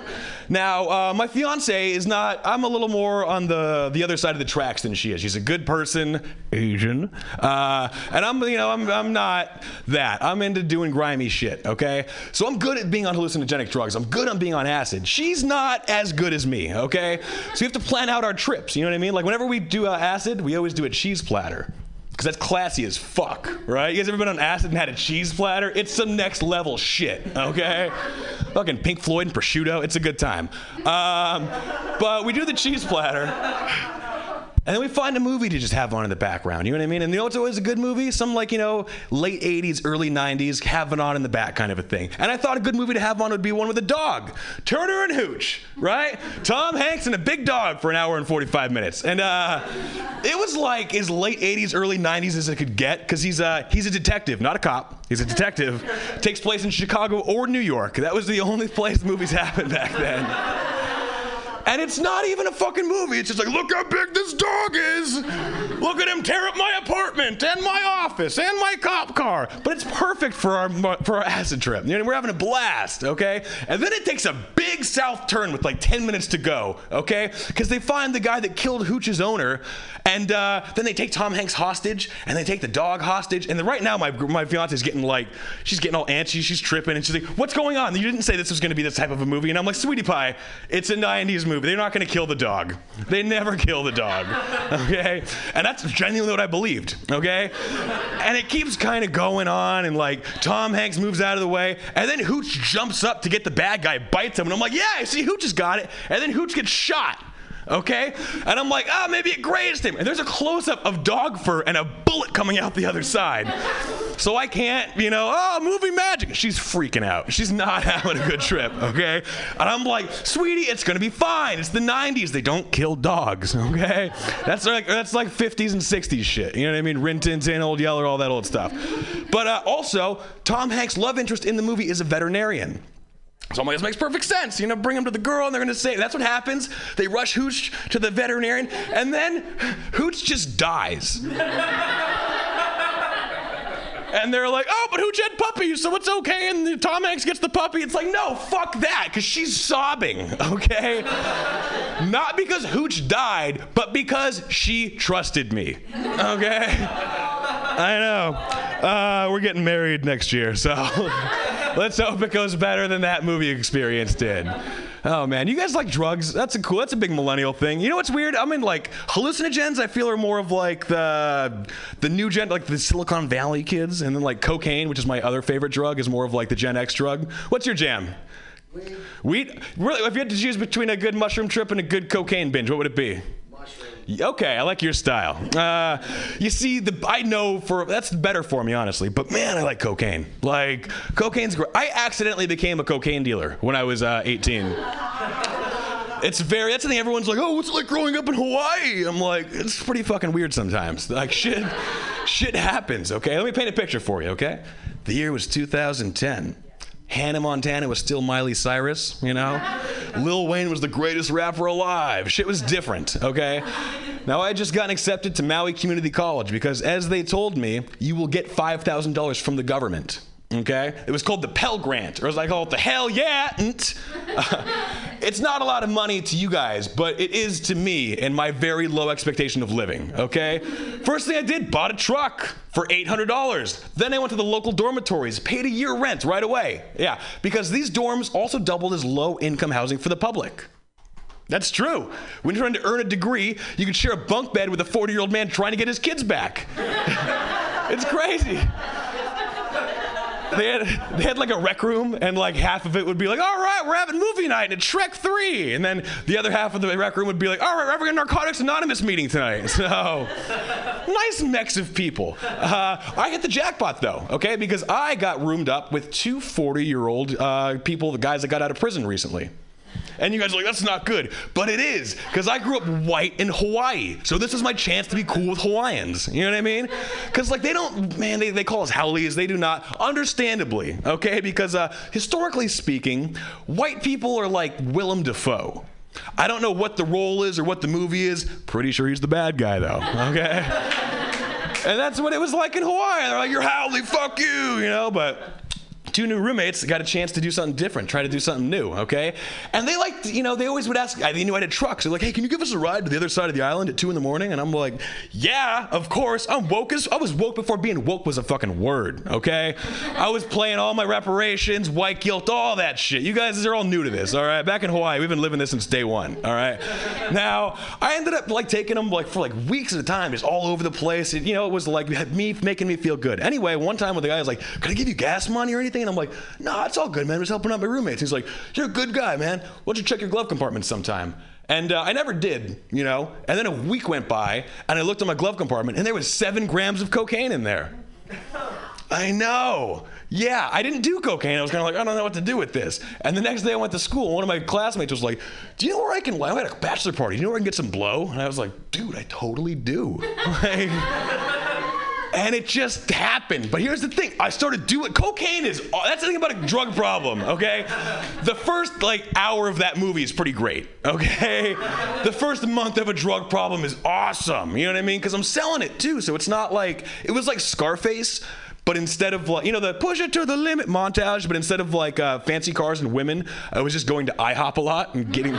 Now, my fiance is not, I'm a little more on the other side of the tracks than she is. She's a good person, Asian. And I'm not that. I'm into doing grimy shit, okay? So I'm good at being on hallucinogenic drugs. I'm good on being on acid. She's not as good as me, okay? So we have to plan out our trips, you know what I mean? Like whenever we do acid, we always do a cheese platter. Because that's classy as fuck, right? You guys ever been on acid and had a cheese platter? It's some next level shit, okay? Fucking Pink Floyd and prosciutto, it's a good time. But we do the cheese platter, and then we find a movie to just have on in the background, you know what I mean? And you know what's always a good movie? Some like, you know, late 80s, early 90s, having on in the back kind of a thing. And I thought a good movie to have on would be one with a dog. Turner and Hooch, right? Tom Hanks and a big dog for an hour and 45 minutes. And, it was like as late 80s, early 90s as it could get, because he's a detective, not a cop. He's a detective. Takes place in Chicago or New York. That was the only place movies happened back then. And it's not even a fucking movie. It's just like, look how big this dog is. Look at him tear up my apartment and my office and my cop car. But it's perfect for our acid trip. You know, we're having a blast, okay? And then it takes a big south turn with like 10 minutes to go, okay? Because they find the guy that killed Hooch's owner, and then they take Tom Hanks hostage, and they take the dog hostage. And then right now my fiance's getting like, she's getting all antsy, she's tripping, and she's like, what's going on? You didn't say this was gonna be this type of a movie. And I'm like, sweetie pie, it's a 90s movie. They're not going to kill the dog. They never kill the dog, okay? And that's genuinely what I believed, okay? And it keeps kind of going on, and like Tom Hanks moves out of the way, and then Hooch jumps up to get the bad guy, bites him, and I'm like, yeah, see, Hooch has got it. And then Hooch gets shot, okay? And I'm like, ah, maybe it grazed him. And there's a close-up of dog fur and a bullet coming out the other side. So I can't, you know, oh, movie magic. She's freaking out. She's not having a good trip, okay? And I'm like, sweetie, it's gonna be fine. It's the 90s. They don't kill dogs, okay? That's like 50s and 60s shit. You know what I mean? Rin Tin Tin, Old Yeller, all that old stuff. But also, Tom Hanks' love interest in the movie is a veterinarian. So I'm like, this makes perfect sense. You know, bring him to the girl, and they're going to say, that's what happens. They rush Hooch to the veterinarian, and then Hooch just dies. And they're like, oh, but Hooch had puppies, so it's okay, and Tom Hanks gets the puppy. It's like, no, fuck that, because she's sobbing, okay? Not because Hooch died, but because she trusted me, okay? I know. We're getting married next year, so let's hope it goes better than that movie experience did. Oh, man, you guys like drugs? That's a big millennial thing. You know what's weird? I mean, like, hallucinogens, I feel, are more of, like, the new gen, like, the Silicon Valley kids, and then, like, cocaine, which is my other favorite drug, is more of, like, the Gen X drug. What's your jam? Weed? Really, if you had to choose between a good mushroom trip and a good cocaine binge, what would it be? Mushroom. Okay, I like your style. You see, I know that's better for me, honestly. But man, I like cocaine. Like, cocaine's great. I accidentally became a cocaine dealer when I was 18. That's the thing everyone's like, oh, what's it like growing up in Hawaii? I'm like, it's pretty fucking weird sometimes. Like, shit happens, okay? Let me paint a picture for you, okay? The year was 2010. Hannah Montana was still Miley Cyrus, you know? Lil Wayne was the greatest rapper alive. Shit was different, okay? Now, I had just gotten accepted to Maui Community College because, as they told me, you will get $5,000 from the government, okay? It was called the Pell Grant, or as I call it, the Hell Yeah! It's not a lot of money to you guys, but it is to me and my very low expectation of living, okay? First thing I did, bought a truck for $800. Then I went to the local dormitories, paid a year rent right away. Yeah, because these dorms also doubled as low-income housing for the public. That's true. When you're trying to earn a degree, you can share a bunk bed with a 40-year-old man trying to get his kids back. It's crazy. They had like a rec room, and like half of it would be like, all right, we're having movie night at Shrek 3. And then the other half of the rec room would be like, all right, we're having a Narcotics Anonymous meeting tonight. So, nice mix of people. I hit the jackpot though, okay? Because I got roomed up with two 40-year-old people, the guys that got out of prison recently. And you guys are like, that's not good. But it is, because I grew up white in Hawaii. So this is my chance to be cool with Hawaiians. You know what I mean? Because, like, they call us howlies. They do not, understandably, okay? Because historically speaking, white people are like Willem Dafoe. I don't know what the role is or what the movie is. Pretty sure he's the bad guy, though, okay? And that's what it was like in Hawaii. They're like, you're howly, fuck you, you know? But two new roommates got a chance to do something different, try to do something new, okay? And they liked, you know, they always would ask, they knew I had trucks. They're like, hey, can you give us a ride to the other side of the island at 2 in the morning? And I'm like, yeah, of course. I'm woke as, I was woke before being woke was a fucking word, okay? I was playing all my reparations, white guilt, all that shit. You guys are all new to this, all right? Back in Hawaii, we've been living this since day one, all right? Now, I ended up like taking them like for like weeks at a time, just all over the place. And, you know, it was like making me feel good. Anyway, one time when the guy was like, can I give you gas money or anything? And I'm like, no, it's all good, man. I was helping out my roommates. He's like, you're a good guy, man. Why don't you check your glove compartment sometime? And I never did, you know. And then a week went by, and I looked in my glove compartment, and there was 7 grams of cocaine in there. I know. Yeah, I didn't do cocaine. I was kind of like, I don't know what to do with this. And the next day I went to school, and one of my classmates was like, do you know where I can, I had a bachelor party. Do you know where I can get some blow? And I was like, dude, I totally do. Like, and it just happened. But here's the thing. I started doing, cocaine is, that's the thing about a drug problem, okay? The first, like, hour of that movie is pretty great, okay? The first month of a drug problem is awesome, you know what I mean? Because I'm selling it, too, so it's not like, it was like Scarface, but instead of, like, you know, the push it to the limit montage, but instead of, like, fancy cars and women, I was just going to IHOP a lot and getting...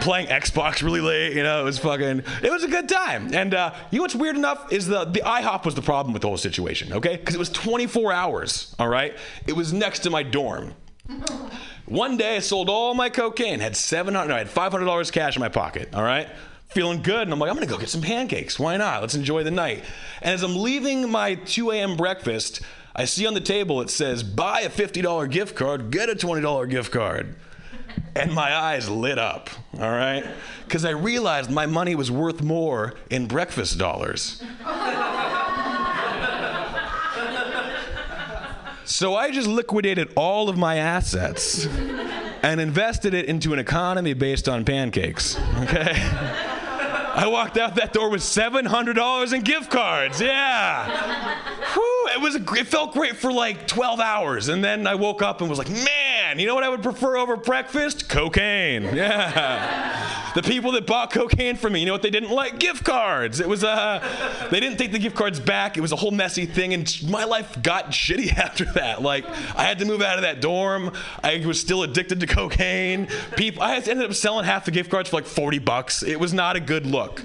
playing Xbox really late, you know, it was a good time. And you know what's weird enough is the IHOP was the problem with the whole situation, okay? Because it was 24 hours, all right? It was next to my dorm. One day I sold all my cocaine, had $500 cash in my pocket, all right? Feeling good, and I'm like, I'm gonna go get some pancakes. Why not? Let's enjoy the night. And as I'm leaving my 2 a.m. breakfast, I see on the table it says, buy a $50 gift card, get a $20 gift card. And my eyes lit up, all right? Because I realized my money was worth more in breakfast dollars. So I just liquidated all of my assets and invested it into an economy based on pancakes, okay? I walked out that door with $700 in gift cards, yeah! Whew, it felt great for like 12 hours, and then I woke up and was like, man, you know what I would prefer over breakfast? Cocaine, yeah. The people that bought cocaine from me, you know what they didn't like? Gift cards. It was, they didn't take the gift cards back, it was a whole messy thing, and my life got shitty after that. Like, I had to move out of that dorm, I was still addicted to cocaine, I ended up selling half the gift cards for like $40, it was not a good look.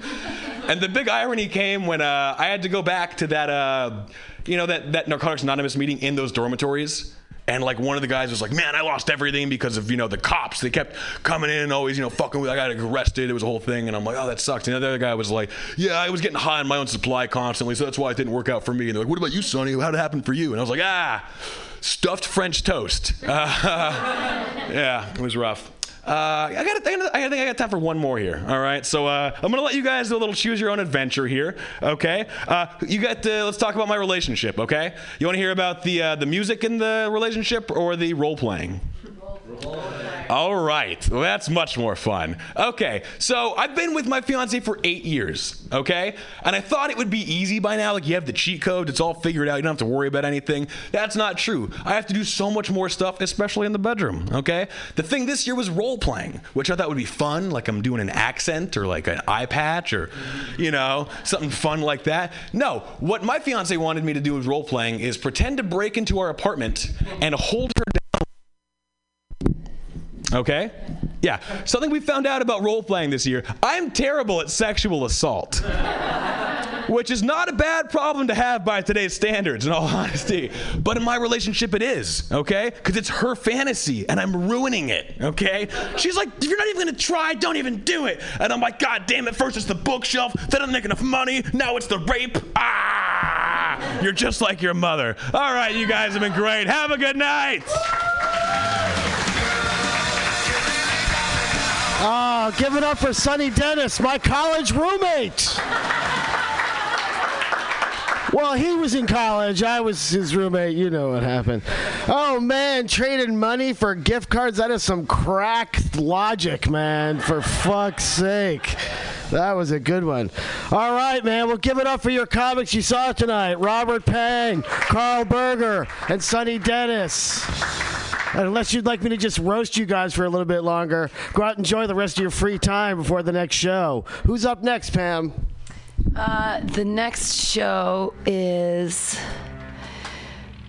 And the big irony came when I had to go back to that, you know, that Narcotics Anonymous meeting in those dormitories. And like one of the guys was like, man, I lost everything because of, you know, the cops. They kept coming in and always, you know, fucking with, I got arrested. It was a whole thing. And I'm like, oh, that sucks. And the other guy was like, yeah, I was getting high on my own supply constantly. So that's why it didn't work out for me. And they're like, what about you, Sonny? How'd it happen for you? And I was like, stuffed French toast. Yeah, it was rough. I think I got time for one more here. All right, so I'm going to let you guys do a little choose your own adventure here, okay? You got to, let's talk about my relationship, okay? You want to hear about the music in the relationship or the role-playing? All right, well, that's much more fun. Okay, so I've been with my fiance for 8 years, okay? And I thought it would be easy by now, like you have the cheat code, it's all figured out, you don't have to worry about anything. That's not true. I have to do so much more stuff, especially in the bedroom, okay? The thing this year was role playing, which I thought would be fun, like I'm doing an accent or like an eye patch or, you know, something fun like that. No, what my fiance wanted me to do with role playing is pretend to break into our apartment and hold her down. Okay? Yeah. Something we found out about role-playing this year, I'm terrible at sexual assault. Which is not a bad problem to have by today's standards, in all honesty. But in my relationship, it is, okay? Because it's her fantasy, and I'm ruining it, okay? She's like, if you're not even gonna try, don't even do it. And I'm like, God damn it, first it's the bookshelf, then I'm making enough money, now it's the rape. Ah! You're just like your mother. All right, you guys have been great. Have a good night. Oh, give it up for Sonny Dennis, my college roommate. Well, he was in college. I was his roommate. You know what happened. Oh, man, traded money for gift cards. That is some crack logic, man, for fuck's sake. That was a good one. All right, man, well, give it up for your comics you saw tonight. Robert Pang, Carl Berger, and Sonny Dennis. Unless you'd like me to just roast you guys for a little bit longer, go out and enjoy the rest of your free time before the next show. Who's up next, Pam? The next show is...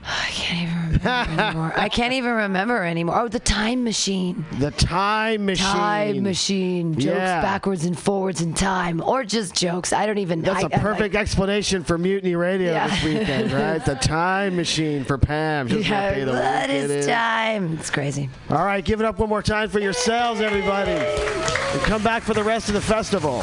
I can't even remember anymore. Oh, The Time Machine. The Time Machine. Time Machine. Jokes backwards and forwards in time. Or just jokes. I don't even know. That's a perfect explanation for Mutiny Radio this weekend, right? The Time Machine for Pam. Just that is time. It's crazy. All right, give it up one more time for yourselves, everybody. And come back for the rest of the festival.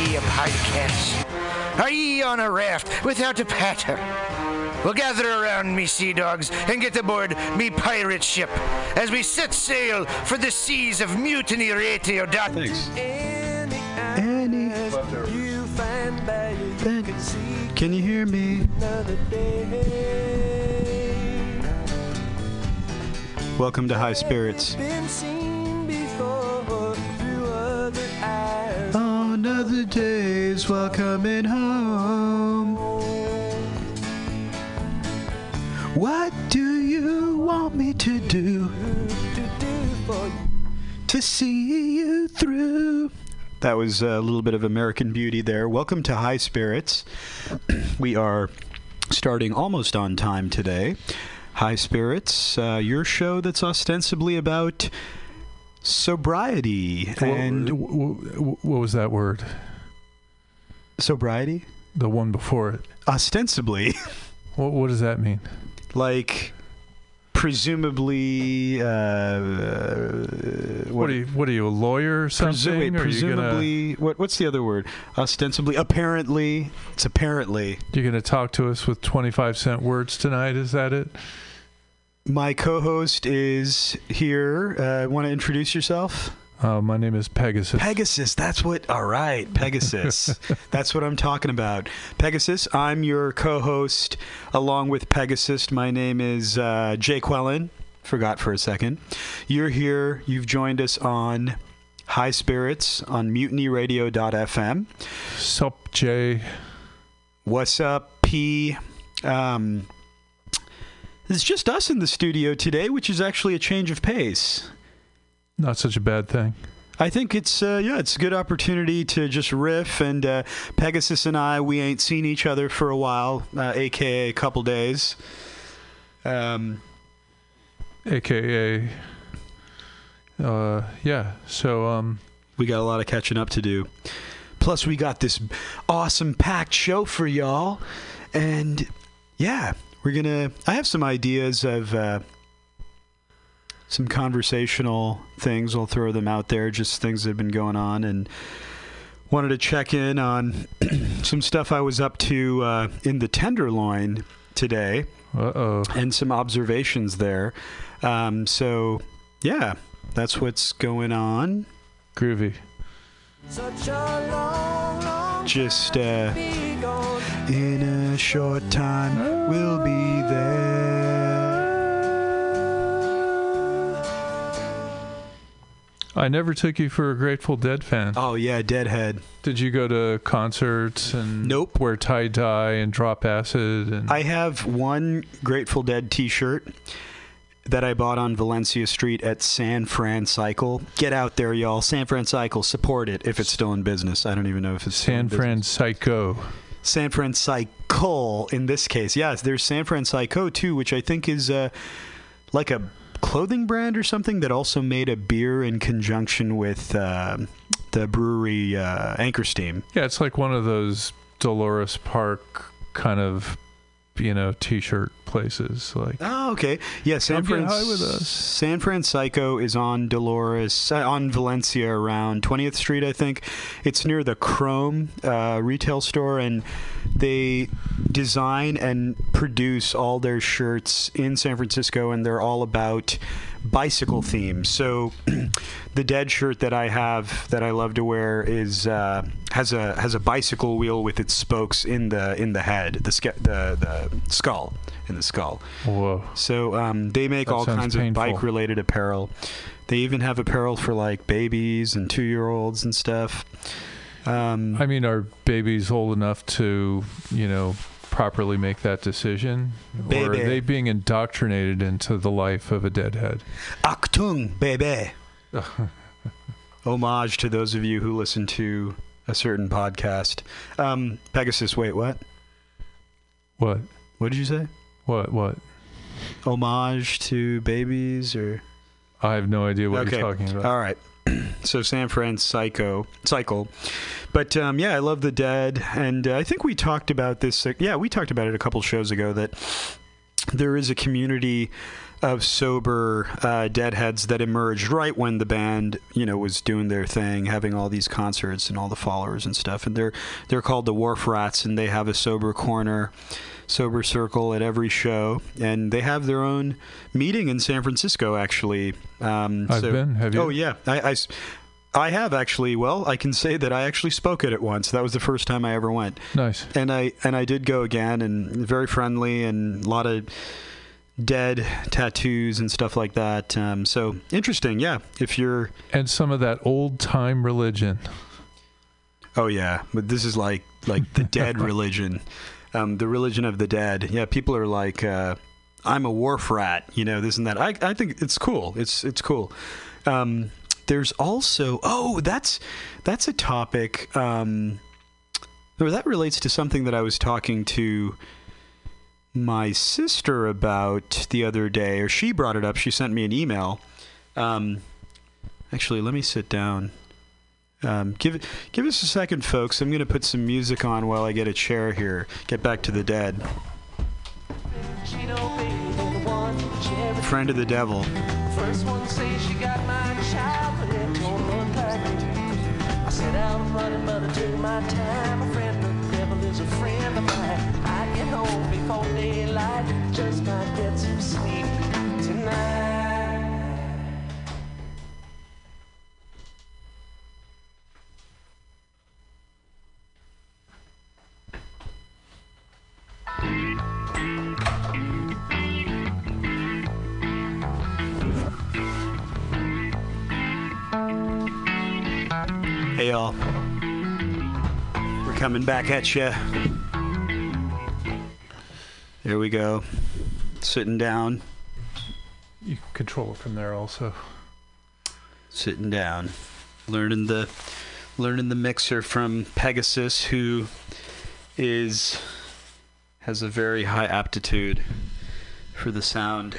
Of podcasts. Are ye on a raft without a patter? Well, gather around me, sea dogs, and get aboard me pirate ship as we set sail for the seas of Mutiny Radio. Thanks. Can you hear me? Welcome to High Spirits. Another day's while coming home. What do you want me to do? To see you through. That was a little bit of American Beauty there. Welcome to High Spirits. We are starting almost on time today. High Spirits, your show that's ostensibly about sobriety. And what was that word? Sobriety? The one before it. Ostensibly. What does that mean? Like, presumably... What are you, a lawyer or something? Presumably... What's the other word? Ostensibly, apparently. It's apparently. You're going to talk to us with 25-cent words tonight, is that it? My co-host is here. Want to introduce yourself? My name is Pegasus. Pegasus, that's what... All right, Pegasus. That's what I'm talking about. Pegasus, I'm your co-host along with Pegasus. My name is Jay Quellen. Forgot for a second. You're here. You've joined us on High Spirits on mutinyradio.fm. Sup, Jay? What's up, P? It's just us in the studio today, which is actually a change of pace. Not such a bad thing. I think it's a good opportunity to just riff, and Pegasus and I, we ain't seen each other for a while, a.k.a. a couple days. So we got a lot of catching up to do. Plus, we got this awesome packed show for y'all, and I have some ideas of some conversational things. I'll throw them out there, just things that have been going on, and wanted to check in on some stuff I was up to in the Tenderloin today. Uh-oh. And some observations there. So, yeah, that's what's going on. Groovy. Such a long, long just in a short time, we'll be there. I never took you for a Grateful Dead fan. Oh, yeah, Deadhead. Did you go to concerts and nope. wear tie-dye and drop acid? And I have one Grateful Dead t-shirt that I bought on Valencia Street at San Fran Cycle. Get out there, y'all. San Fran Cycle, support it if it's still in business. I don't even know if it's still in business. San Fran Psycho. San Fran Cycle in this case. Yes, there's San Fran Psycho too, which I think is like a clothing brand or something that also made a beer in conjunction with the brewery Anchor Steam. Yeah, it's like one of those Dolores Park kind of, you know, t-shirt places. Like, oh, okay. Yeah, San Fran Psycho is on Dolores, on Valencia around 20th Street, I think. It's near the Chrome retail store, and they design and produce all their shirts in San Francisco, and they're all about bicycle themes. So the Dead shirt that I have that I love to wear is has a bicycle wheel with its spokes in the head, the skull in the skull. Whoa! So they make that all kinds painful. Of bike related apparel. They even have apparel for like babies and 2-year-olds and stuff. I mean, are babies old enough to, you know, properly make that decision? Baby. Or are they being indoctrinated into the life of a deadhead? Achtung, baby. Homage to those of you who listen to a certain podcast. Pegasus, wait, what? What? What did you say? What? Homage to babies or? I have no idea what you're talking about. All right. So San Fran Cycle. But yeah, I love the Dead. And I think we talked about this. We talked about it a couple shows ago that there is a community of sober deadheads that emerged right when the band, you know, was doing their thing, having all these concerts and all the followers and stuff. And they're called the Wharf Rats, and they have a sober corner, sober circle at every show, and they have their own meeting in San Francisco. Actually, have you? Oh yeah, I have actually. Well, I can say that I actually spoke at it once. That was the first time I ever went. Nice. And I did go again, and very friendly, and a lot of Dead tattoos and stuff like that. So interesting, yeah. If you're and some of that old time religion. Oh yeah, but this is like the Dead religion. The religion of the dead. Yeah, people are like, I'm a wharf rat, you know, this and that. I think it's cool. It's cool. There's also, that's a topic, or that relates to something that I was talking to my sister about the other day, or she brought it up. She sent me an email. Actually, let me sit down. Give us a second, folks. I'm going to put some music on while I get a chair here. Get back to the Dead. Friend of the Devil. First one says she got my child, but it won't unpack. I set out running, but I took my time. A friend of the devil is a friend of mine. I get home before daylight, just might get some sleep tonight. Hey y'all, we're coming back at ya. There we go, sitting down. You can control it from there also. Sitting down, learning the mixer from Pegasus, who has a very high aptitude for the sound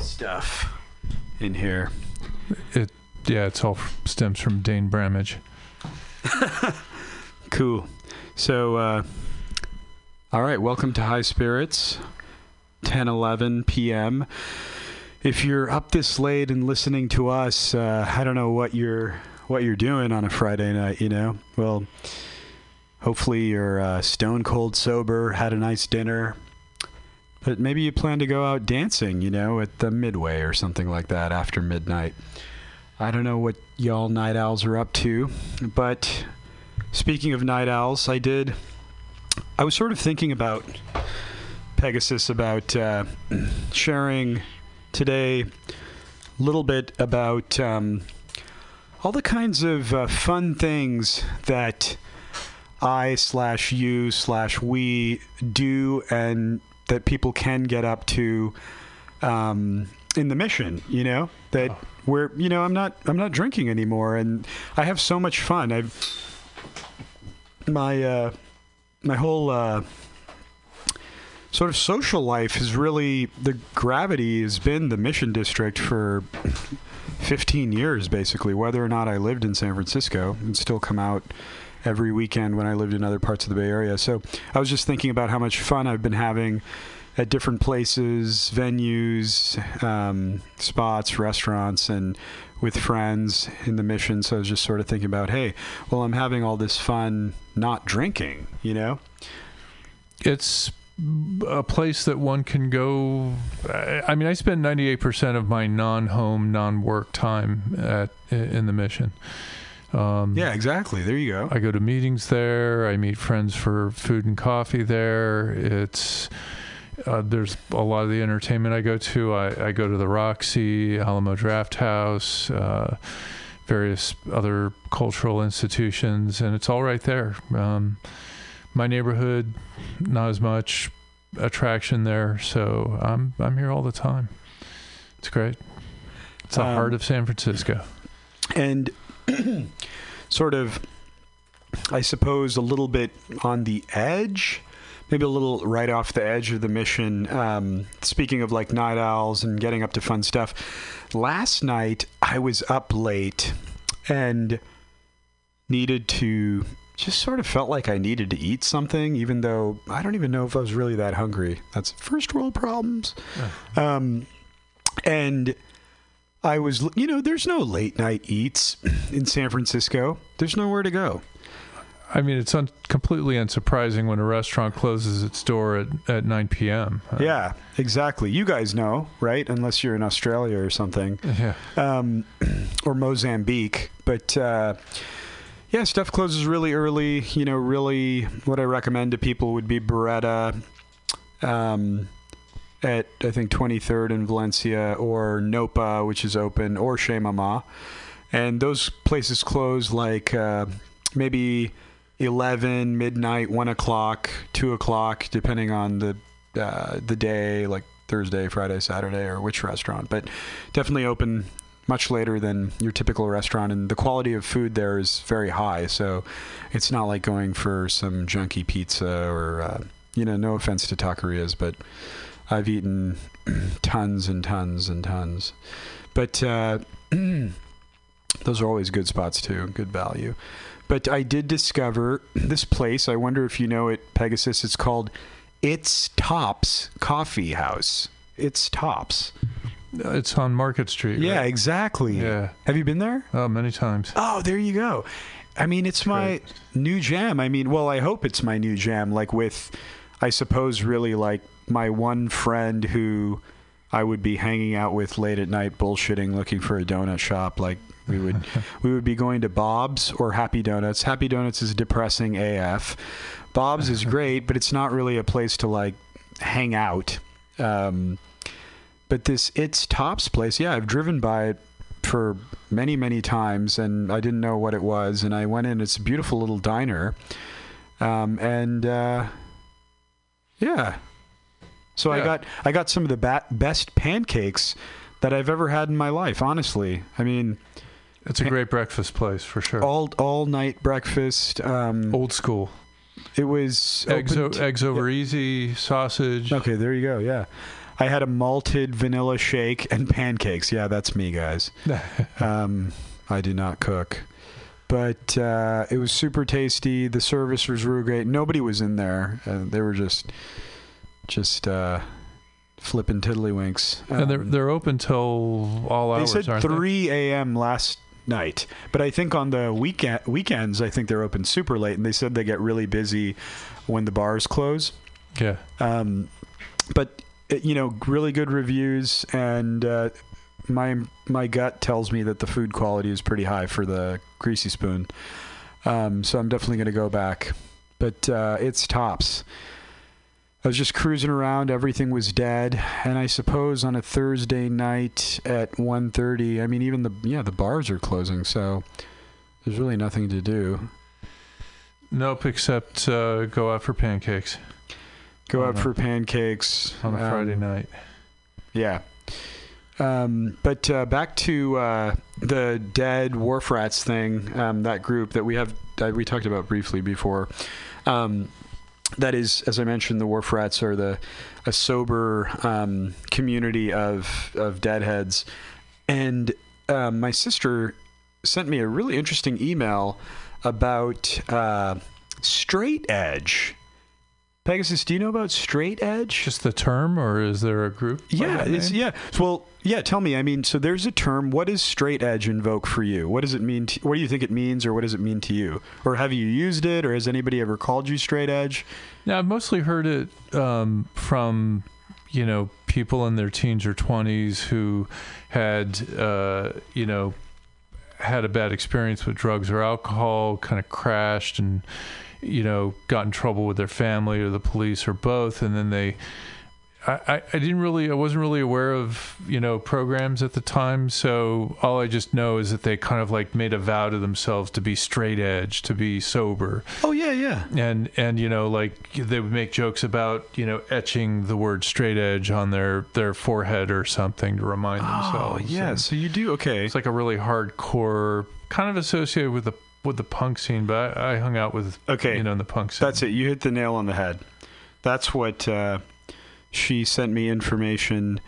stuff in here. It's all stems from Dane Bramage. Cool. So, all right, welcome to High Spirits, 10:11 p.m. if you're up this late and listening to us, I don't know what you're doing on a Friday night, you know? Well, hopefully you're stone cold sober, had a nice dinner, but maybe you plan to go out dancing, you know, at the Midway or something like that after midnight. I don't know what y'all night owls are up to, but speaking of night owls, I was sort of thinking about Pegasus, about sharing today a little bit about all the kinds of fun things that I/you/we do and that people can get up to in the mission, you know, that where, you know, I'm not drinking anymore, and I have so much fun. My whole sort of social life has really, the gravity has been the Mission District for 15 years, basically, whether or not I lived in San Francisco, and still come out every weekend when I lived in other parts of the Bay Area. So I was just thinking about how much fun I've been having at different places, venues, spots, restaurants, and with friends in the Mission. So I was just sort of thinking about, hey, well, I'm having all this fun not drinking, you know? It's a place that one can go. I mean, I spend 98% of my non-home, non-work time in the Mission. Yeah, exactly. There you go. I go to meetings there. I meet friends for food and coffee there. It's... there's a lot of the entertainment I go to. I go to the Roxy, Alamo Draft House, various other cultural institutions, and it's all right there. My neighborhood, not as much attraction there, so I'm here all the time. It's great. It's the heart of San Francisco. And sort of, I suppose, a little bit on the edge, maybe a little right off the edge of the Mission. Speaking of like night owls and getting up to fun stuff, last night I was up late and needed to, just sort of felt like I needed to eat something, even though I don't even know if I was really that hungry. That's first world problems. Yeah. And I was, you know, there's no late night eats in San Francisco. There's nowhere to go. I mean, it's completely unsurprising when a restaurant closes its door at 9 p.m. Yeah, exactly. You guys know, right? Unless you're in Australia or something. Yeah. Or Mozambique. But, yeah, stuff closes really early. You know, really what I recommend to people would be Beretta at, I think, 23rd in Valencia, or Nopa, which is open, or Chez Mama. And those places close like maybe 11, midnight, 1 o'clock, 2 o'clock, depending on the day, like Thursday, Friday, Saturday, or which restaurant. But definitely open much later than your typical restaurant, and the quality of food there is very high. So it's not like going for some junky pizza or you know, no offense to taquerias, but I've eaten tons and tons and tons. But those are always good spots too, good value. But I did discover this place. I wonder if you know it, Pegasus. It's called It's Tops Coffee House. It's Tops. It's on Market Street. Yeah, right? Exactly. Yeah. Have you been there? Oh, many times. Oh, there you go. I mean, it's my new jam. I mean, well, I hope it's my new jam. Like with, I suppose, really like my one friend who I would be hanging out with late at night, bullshitting, looking for a donut shop, like. We would be going to Bob's or Happy Donuts. Happy Donuts is depressing AF. Bob's is great, but it's not really a place to like hang out. But this It's Tops place, yeah, I've driven by it for many, many times, and I didn't know what it was. And I went in. It's a beautiful little diner, yeah. So yeah. I got some of the best pancakes that I've ever had in my life, honestly. I mean, it's a great breakfast place for sure. All night breakfast. Old school. It was eggs over easy, sausage. Okay, there you go. Yeah, I had a malted vanilla shake and pancakes. Yeah, that's me, guys. I do not cook, but it was super tasty. The service was really great. Nobody was in there. They were just flipping tiddlywinks. And they're open till all hours. They said 3 a.m. last night, but I think on the weekends, I think they're open super late. And they said they get really busy when the bars close. Yeah. But you know, really good reviews, and my gut tells me that the food quality is pretty high for the Greasy Spoon. So I'm definitely going to go back, but it's tops. I was just cruising around. Everything was dead, and I suppose on a Thursday night at 1:30, I mean, even the bars are closing, so there's really nothing to do. Nope, except go out for pancakes. On a Friday night. Yeah. But back to the Dead Wharf Rats thing, that group that we talked about briefly before. That is, as I mentioned, the Wharf Rats are a sober community of deadheads. And my sister sent me a really interesting email about straight edge. Pegasus, do you know about straight edge? Just the term, or is there a group? Tell me. I mean, so there's a term. What does straight edge invoke for you? What does it mean? What do you think it means, or what does it mean to you? Or have you used it, or has anybody ever called you straight edge? Yeah, I've mostly heard it from, you know, people in their teens or 20s who had, had a bad experience with drugs or alcohol, kind of crashed and, you know, got in trouble with their family or the police or both. And then I wasn't really aware of, you know, programs at the time. So all I just know is that they kind of like made a vow to themselves to be straight edge, to be sober. Oh yeah. Yeah. And, you know, like they would make jokes about, you know, etching the word straight edge on their forehead or something to remind themselves. Oh yeah. And so you do. Okay. It's like a really hardcore kind of associated with the punk scene, but I hung out with, in the punk scene. That's it. You hit the nail on the head. That's what, she sent me information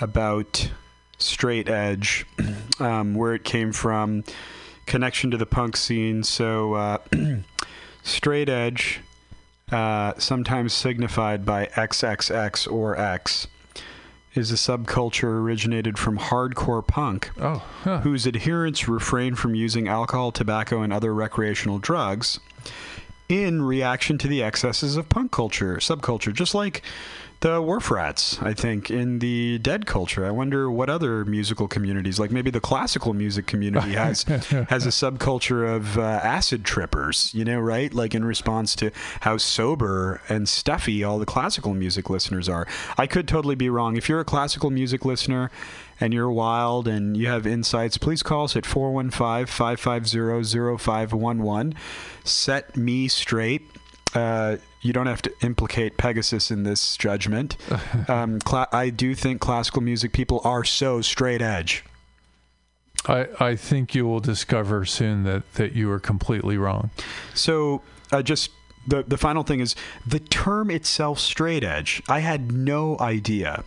about straight edge, where it came from, connection to the punk scene. So, straight edge, sometimes signified by XXX or X, is a subculture originated from hardcore punk, whose adherents refrain from using alcohol, tobacco, and other recreational drugs in reaction to the excesses of punk culture, subculture, just like the Wharf Rats, I think, in the Dead culture. I wonder what other musical communities, like maybe the classical music community has a subculture of acid trippers, you know, right? Like in response to how sober and stuffy all the classical music listeners are. I could totally be wrong. If you're a classical music listener and you're wild and you have insights, please call us at 415-550-0511. Set me straight. You don't have to implicate Pegasus in this judgment. I do think classical music people are so straight edge. I think you will discover soon that you are completely wrong. So just the final thing is the term itself, straight edge, I had no idea,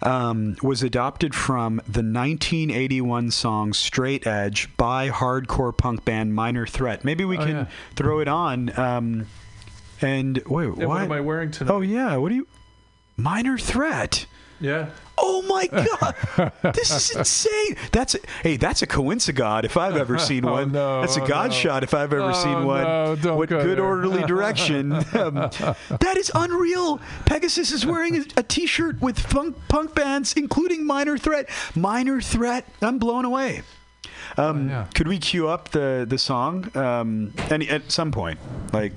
was adopted from the 1981 song Straight Edge by hardcore punk band Minor Threat. Maybe we can throw it on. And wait, what am I wearing tonight? Oh yeah, what do you? Minor Threat. Yeah. Oh my God, this is insane. That's a coincigod if I've ever seen one. Oh, no, that's a God shot if I've ever seen one. No, don't what go good there. Orderly direction. That is unreal. Pegasus is wearing a T-shirt with punk bands, including Minor Threat. Minor Threat. I'm blown away. Could we cue up the song at some point? Like,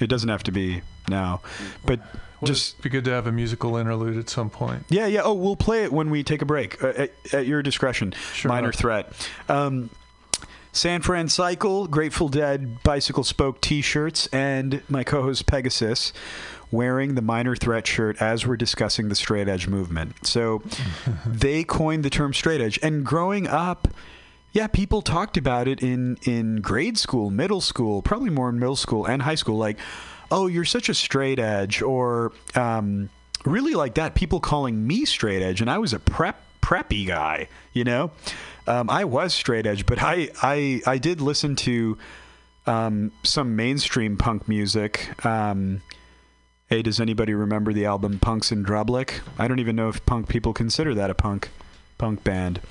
it doesn't have to be now, but just be good to have a musical interlude at some point. Yeah, yeah. Oh, we'll play it when we take a break at your discretion. Sure. Minor Threat. San Fran Cycle, Grateful Dead, Bicycle Spoke T-shirts, and my co-host Pegasus wearing the Minor Threat shirt as we're discussing the straight edge movement. So they coined the term straight edge. And growing up, yeah, people talked about it in grade school, middle school, probably more in middle school and high school. Like, oh, you're such a straight edge, or really like that. People calling me straight edge, and I was a preppy guy, you know. I was straight edge, but I did listen to some mainstream punk music. Hey, does anybody remember the album Punks and Drublick? I don't even know if punk people consider that a punk band.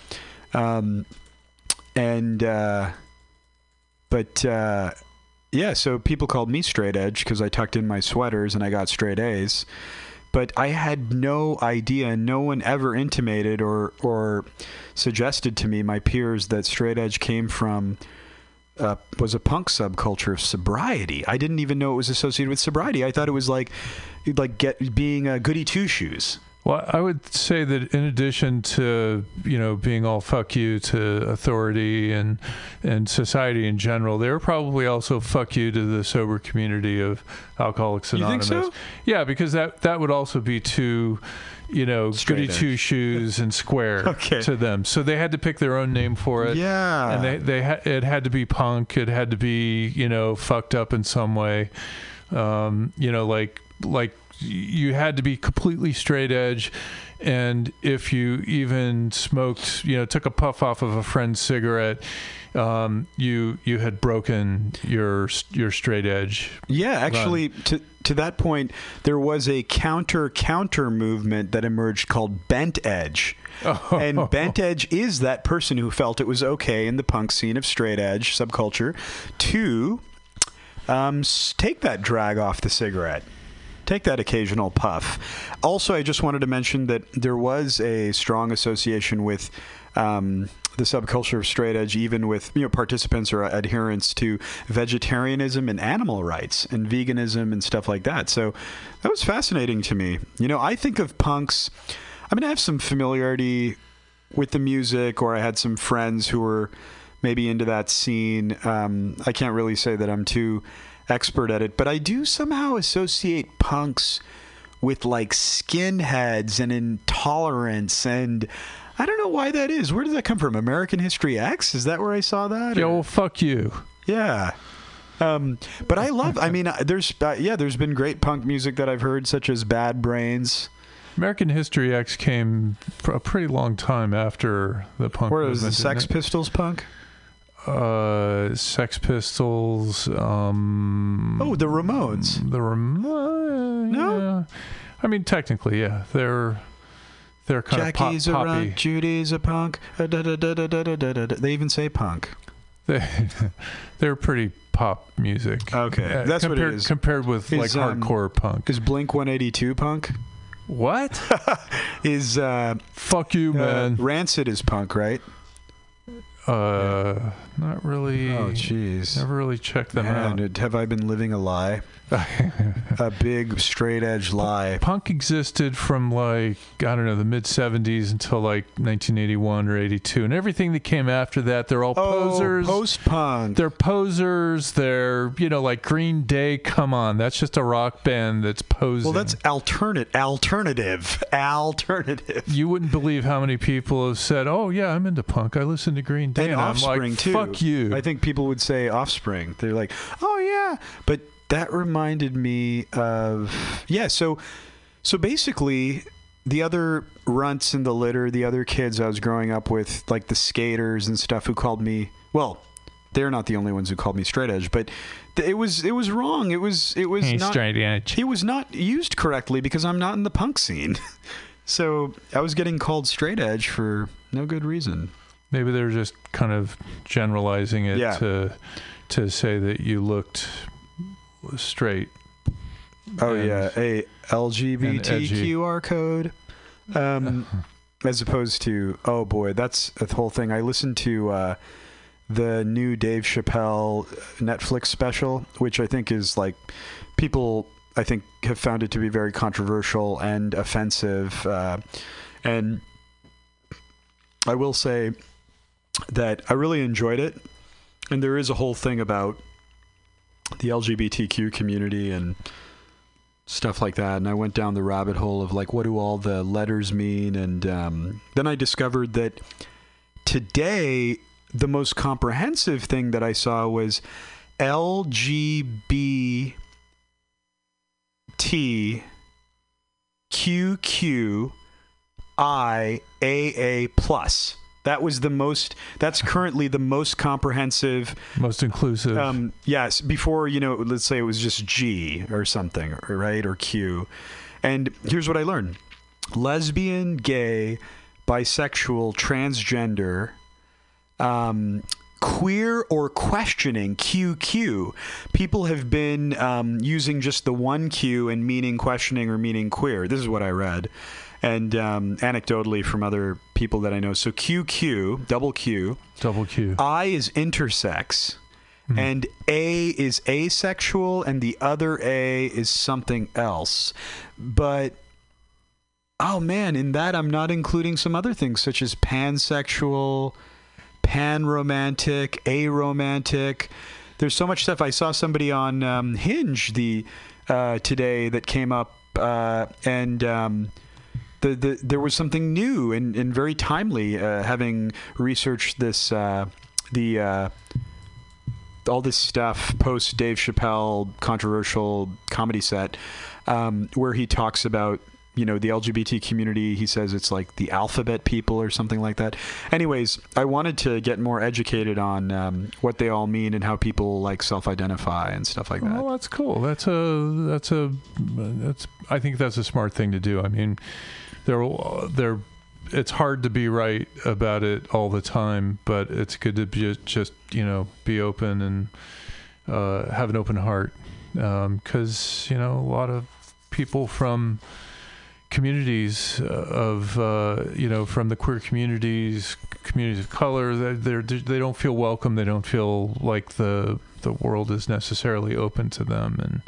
Yeah, so people called me straight edge because I tucked in my sweaters and I got straight A's. But I had no idea, no one ever intimated or suggested to me, my peers, that straight edge came from, was a punk subculture of sobriety. I didn't even know it was associated with sobriety. I thought it was like being a goody two-shoes. Well, I would say that in addition to, you know, being all fuck you to authority and society in general, they were probably also fuck you to the sober community of Alcoholics Anonymous. You think so? Yeah, because that would also be too, you know, goody two shoes and square to them. So they had to pick their own name for it. Yeah. And it had to be punk. It had to be, you know, fucked up in some way. You know, like you had to be completely straight edge, and if you even smoked, you know, took a puff off of a friend's cigarette, you had broken your straight edge. Yeah, actually, to that point, there was a counter movement that emerged called bent edge. Oh. And bent edge is that person who felt it was okay in the punk scene of straight edge subculture to take that drag off the cigarette. Take that occasional puff. Also, I just wanted to mention that there was a strong association with the subculture of straight edge, even with, you know, participants or adherents to vegetarianism and animal rights and veganism and stuff like that. So that was fascinating to me. You know, I think of punks, I mean, I have some familiarity with the music, or I had some friends who were maybe into that scene. I can't really say that I'm too expert at it, but I do somehow associate punks with like skinheads and intolerance, and I don't know why that is. Where did that come from? American History X? Is that where I saw that? Yeah, well, fuck you. Yeah. But there's been great punk music that I've heard, such as Bad Brains. American History X came a pretty long time after the punk movement. Where was the Sex Pistols punk? Sex Pistols, the Ramones. The Ramones. No, yeah. I mean, technically, yeah, they're kind Jackie's of pop, poppy. Judy's a punk. They even say punk. They're pretty pop music. Okay, that's compared, what it is. Compared with hardcore punk. Is Blink 182 punk? What is fuck you, man? Rancid is punk, right? Not really. Oh, jeez. Never really checked them out. Have I been living a lie? A big straight edge lie. Punk existed from like, I don't know, the mid 70s until like 1981 or 82, and everything that came after that, they're all posers. Post-punk. They're posers. They're, you know, like Green Day. Come on, that's just a rock band that's posing. Well, that's alternative. You wouldn't believe how many people have said, "Oh yeah, I'm into punk. I listen to Green Day." And Offspring, like, too. Fuck you. I think people would say Offspring. They're like, oh yeah. But that reminded me of, yeah, so basically the other runts in the litter, the other kids I was growing up with, like the skaters and stuff who called me, well, they're not the only ones who called me straight edge, but it was wrong. It was hey, not straight edge. It was not used correctly because I'm not in the punk scene. So I was getting called straight edge for no good reason. Maybe they're just kind of generalizing it to say that you looked straight. Oh, yeah. A LGBTQR code. As opposed to, oh, boy, that's the whole thing. I listened to the new Dave Chappelle Netflix special, which I think is like people, I think, have found it to be very controversial and offensive. And I will say that I really enjoyed it, and there is a whole thing about the LGBTQ community and stuff like that, and I went down the rabbit hole of like, what do all the letters mean? And then I discovered that today the most comprehensive thing that I saw was LGBTQQIAA+. That was the most, that's currently the most comprehensive. Most inclusive. Yes. Before, you know, let's say it was just G or something, right? Or Q. And here's what I learned. Lesbian, gay, bisexual, transgender, queer or questioning, QQ. People have been using just the one Q and meaning questioning or meaning queer. This is what I read, and anecdotally from other people that I know. So QQ, double Q. Double Q. I is intersex, and A is asexual, and the other A is something else. But, oh man, in that I'm not including some other things such as pansexual, panromantic, aromantic. There's so much stuff. I saw somebody on Hinge today that came up, and there was something new and very timely. Having researched this, all this stuff post Dave Chappelle controversial comedy set, where he talks about, you know, the LGBT community. He says it's like the alphabet people or something like that. Anyways, I wanted to get more educated on what they all mean and how people like self-identify and stuff like that. Well, that's cool. I think that's a smart thing to do. I mean, it's hard to be right about it all the time, but it's good to just you know, be open and have an open heart, because you know, a lot of people from communities of you know, from the queer communities of color, they don't feel welcome. They don't feel like the world is necessarily open to them, and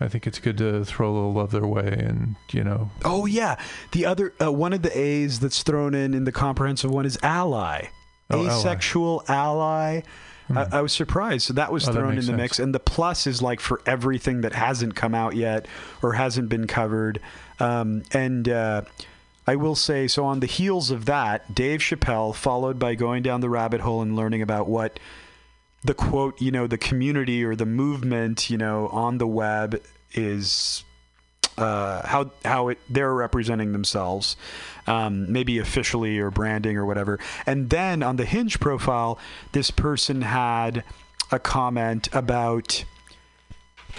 I think it's good to throw a little love their way. And you know, oh yeah, the other one of the A's that's thrown in the comprehensive one is ally. Asexual, ally. I was surprised. So that was thrown in the mix. And the plus is like for everything that hasn't come out yet or hasn't been covered. And I will say, so on the heels of that, Dave Chappelle, followed by going down the rabbit hole and learning about what the quote, you know, the community or the movement, you know, on the web is, how they're representing themselves, maybe officially or branding or whatever. And then on the Hinge profile, this person had a comment about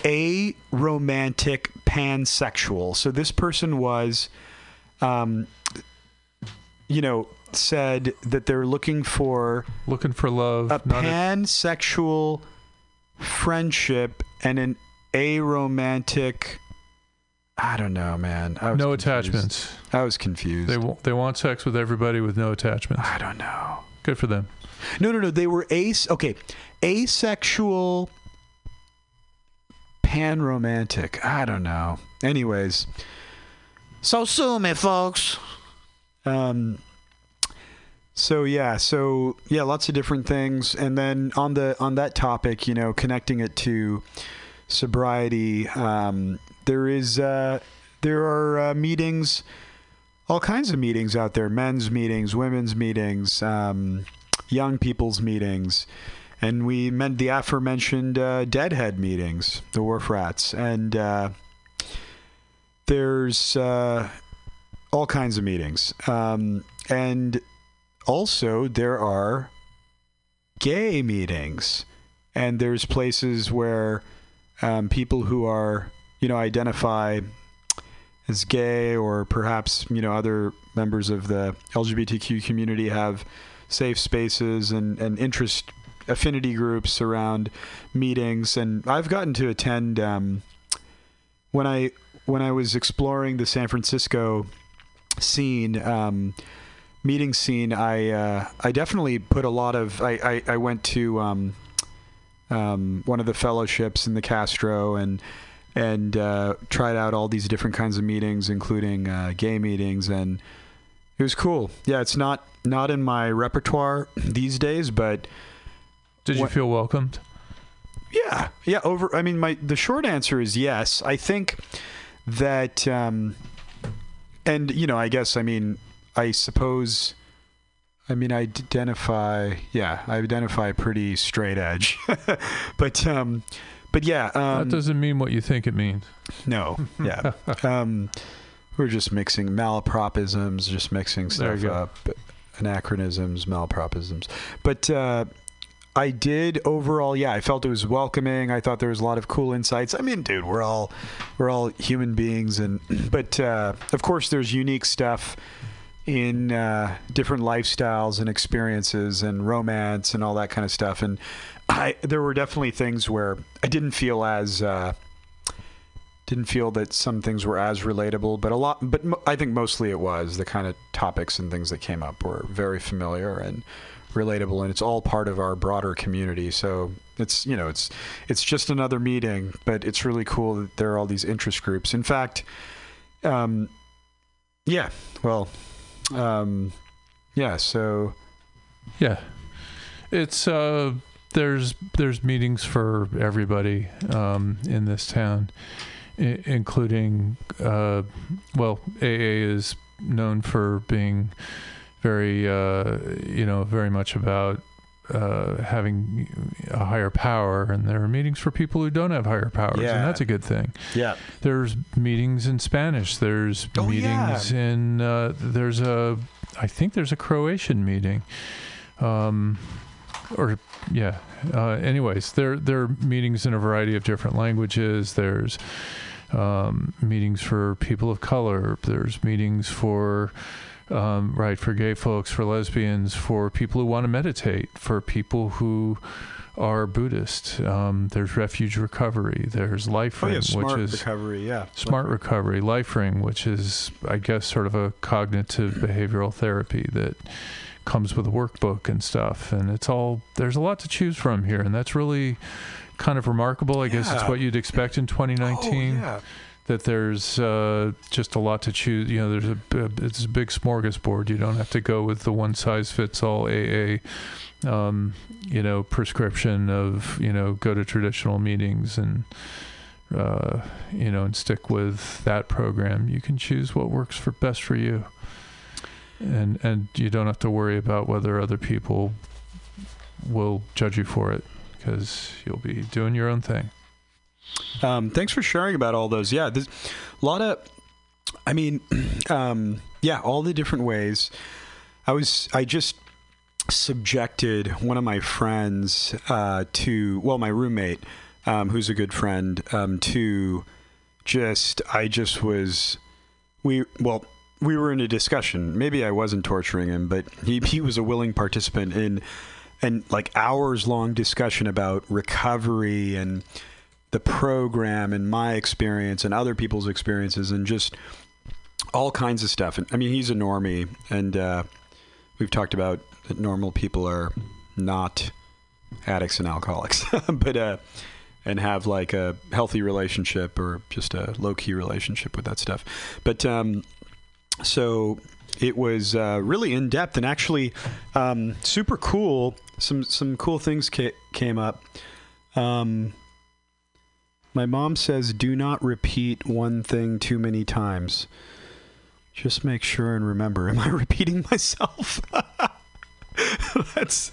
aromantic pansexual. So this person was, you know, said that they're looking for love, a pansexual friendship and an aromantic. I don't know, man. No attachments. I was confused. They want sex with everybody with no attachments. I don't know. Good for them. No. They were asexual, panromantic. I don't know. Anyways, so sue me, folks. So yeah, lots of different things, and then on that topic, you know, connecting it to sobriety. There are meetings, all kinds of meetings out there, men's meetings, women's meetings, young people's meetings. And we meant the aforementioned Deadhead meetings, the Wharf Rats. And there's all kinds of meetings. And also there are gay meetings. And there's places where people who are, you know, identify as gay or perhaps, you know, other members of the LGBTQ community have safe spaces and interest affinity groups around meetings. And I've gotten to attend, when I was exploring the San Francisco scene, meeting scene, I definitely put a lot of, I went to, one of the fellowships in the Castro and tried out all these different kinds of meetings, including gay meetings, and it was cool. Yeah, it's not in my repertoire these days, but did you feel welcomed? Yeah. I mean, the short answer is yes. I think that, and you know, I guess, I mean, I suppose, I mean, I identify pretty straight edge, but yeah, that doesn't mean what you think it means. No, yeah, we're just mixing malapropisms, just mixing stuff up. anachronisms, malpropisms. But I did overall, yeah, I felt it was welcoming. I thought there was a lot of cool insights. I mean, dude, we're all human beings, and but of course there's unique stuff in different lifestyles and experiences and romance and all that kind of stuff. And there were definitely things where I didn't feel as didn't feel that some things were as relatable, but I think mostly it was the kind of topics and things that came up were very familiar and relatable, and it's all part of our broader community. So it's, you know, it's just another meeting, but it's really cool that there are all these interest groups. In fact, it's there's meetings for everybody in this town, including AA is known for being very very much about having a higher power, and there are meetings for people who don't have higher powers, and that's a good thing. Yeah, there's meetings in Spanish. There's meetings in there's a Croatian meeting, anyways, there are meetings in a variety of different languages. There's meetings for people of color. There's meetings for for gay folks, for lesbians, for people who want to meditate, for people who are Buddhist. There's Refuge Recovery. There's Life Ring, Recovery. Life Ring, which is, I guess, sort of a cognitive behavioral therapy that comes with a workbook and stuff. And it's all, there's a lot to choose from here. And that's really kind of remarkable. I guess it's what you'd expect in 2019. Oh, yeah. That there's just a lot to choose. You know, there's it's a big smorgasbord. You don't have to go with the one-size-fits-all AA, prescription of, go to traditional meetings and, and stick with that program. You can choose what works best for you. And you don't have to worry about whether other people will judge you for it, because you'll be doing your own thing. Thanks for sharing about all those. Yeah, there's a lot of, all the different ways. I just subjected one of my friends my roommate, who's a good friend, we were in a discussion. Maybe I wasn't torturing him, but he was a willing participant in an hours long discussion about recovery and the program and my experience and other people's experiences and just all kinds of stuff. And I mean, he's a normie, and we've talked about that normal people are not addicts and alcoholics, but and have a healthy relationship or just a low-key relationship with that stuff. But so it was really in depth and actually super cool. Some cool things came up. My mom says, do not repeat one thing too many times. Just make sure and remember. Am I repeating myself? That's...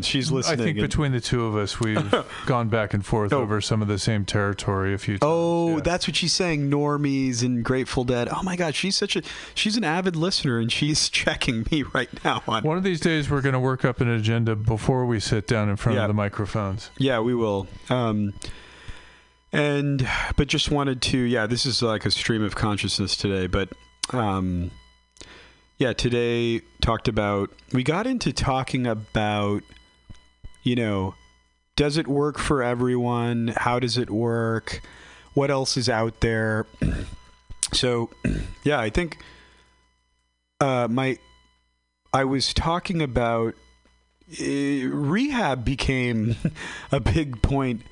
she's listening. I think between the two of us, we've gone back and forth over some of the same territory a few times. Oh, yeah. That's what she's saying. Normies and Grateful Dead. Oh my God, she's an avid listener, and she's checking me right now. One of these days, we're going to work up an agenda before we sit down in front of the microphones. Yeah, we will. But just wanted to, this is like a stream of consciousness today, but, today we got into talking about, does it work for everyone? How does it work? What else is out there? So, I think, I was talking about, rehab became a big point,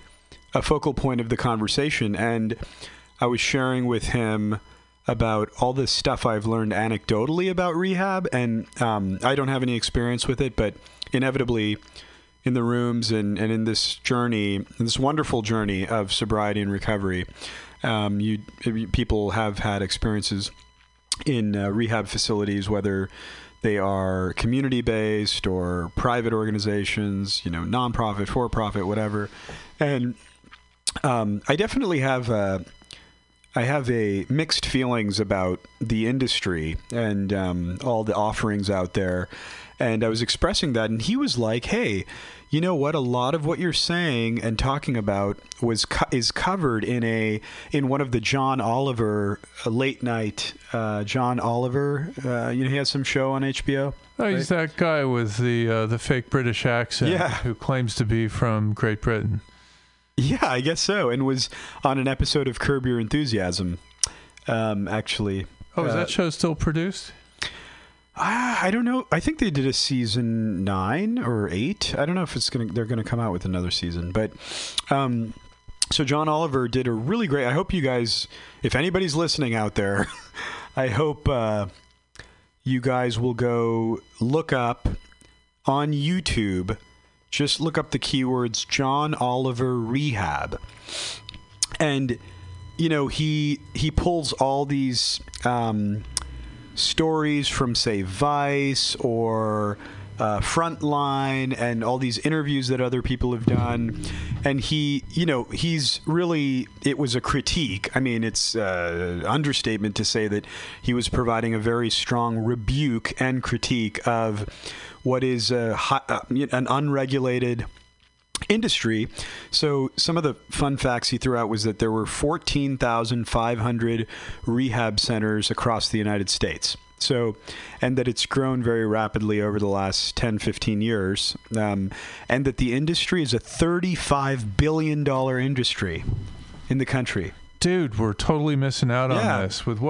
a focal point of the conversation. And I was sharing with him about all this stuff I've learned anecdotally about rehab. And I don't have any experience with it, but inevitably in the rooms and in this journey, this wonderful journey of sobriety and recovery, people have had experiences in rehab facilities, whether they are community-based or private organizations, nonprofit, for-profit, whatever. And I definitely have I have a mixed feelings about the industry and all the offerings out there. And I was expressing that, and he was like, hey, you know what? A lot of what you're saying and talking about was is covered in one of the John Oliver late night. John Oliver, you know, he has some show on HBO. Oh, right? He's that guy with the fake British accent, yeah, who claims to be from Great Britain. Yeah, I guess so. And was on an episode of Curb Your Enthusiasm, actually. Oh, is that show still produced? I don't know. I think they did a season 9 or 8. I don't know if it's they're gonna come out with another season. But so John Oliver did a really great. I hope you guys, if anybody's listening out there, I hope you guys will go look up on YouTube. Just look up the keywords John Oliver Rehab, and you know he pulls all these. Stories from, say, Vice or Frontline and all these interviews that other people have done. And he, you know, he's really, it was a critique. I mean, it's an understatement to say that he was providing a very strong rebuke and critique of what is an unregulated industry. So some of the fun facts he threw out was that there were 14,500 rehab centers across the United States. So, and that it's grown very rapidly over the last 10, 15 years. And that the industry is a $35 billion industry in the country. Dude, we're totally missing out on this with what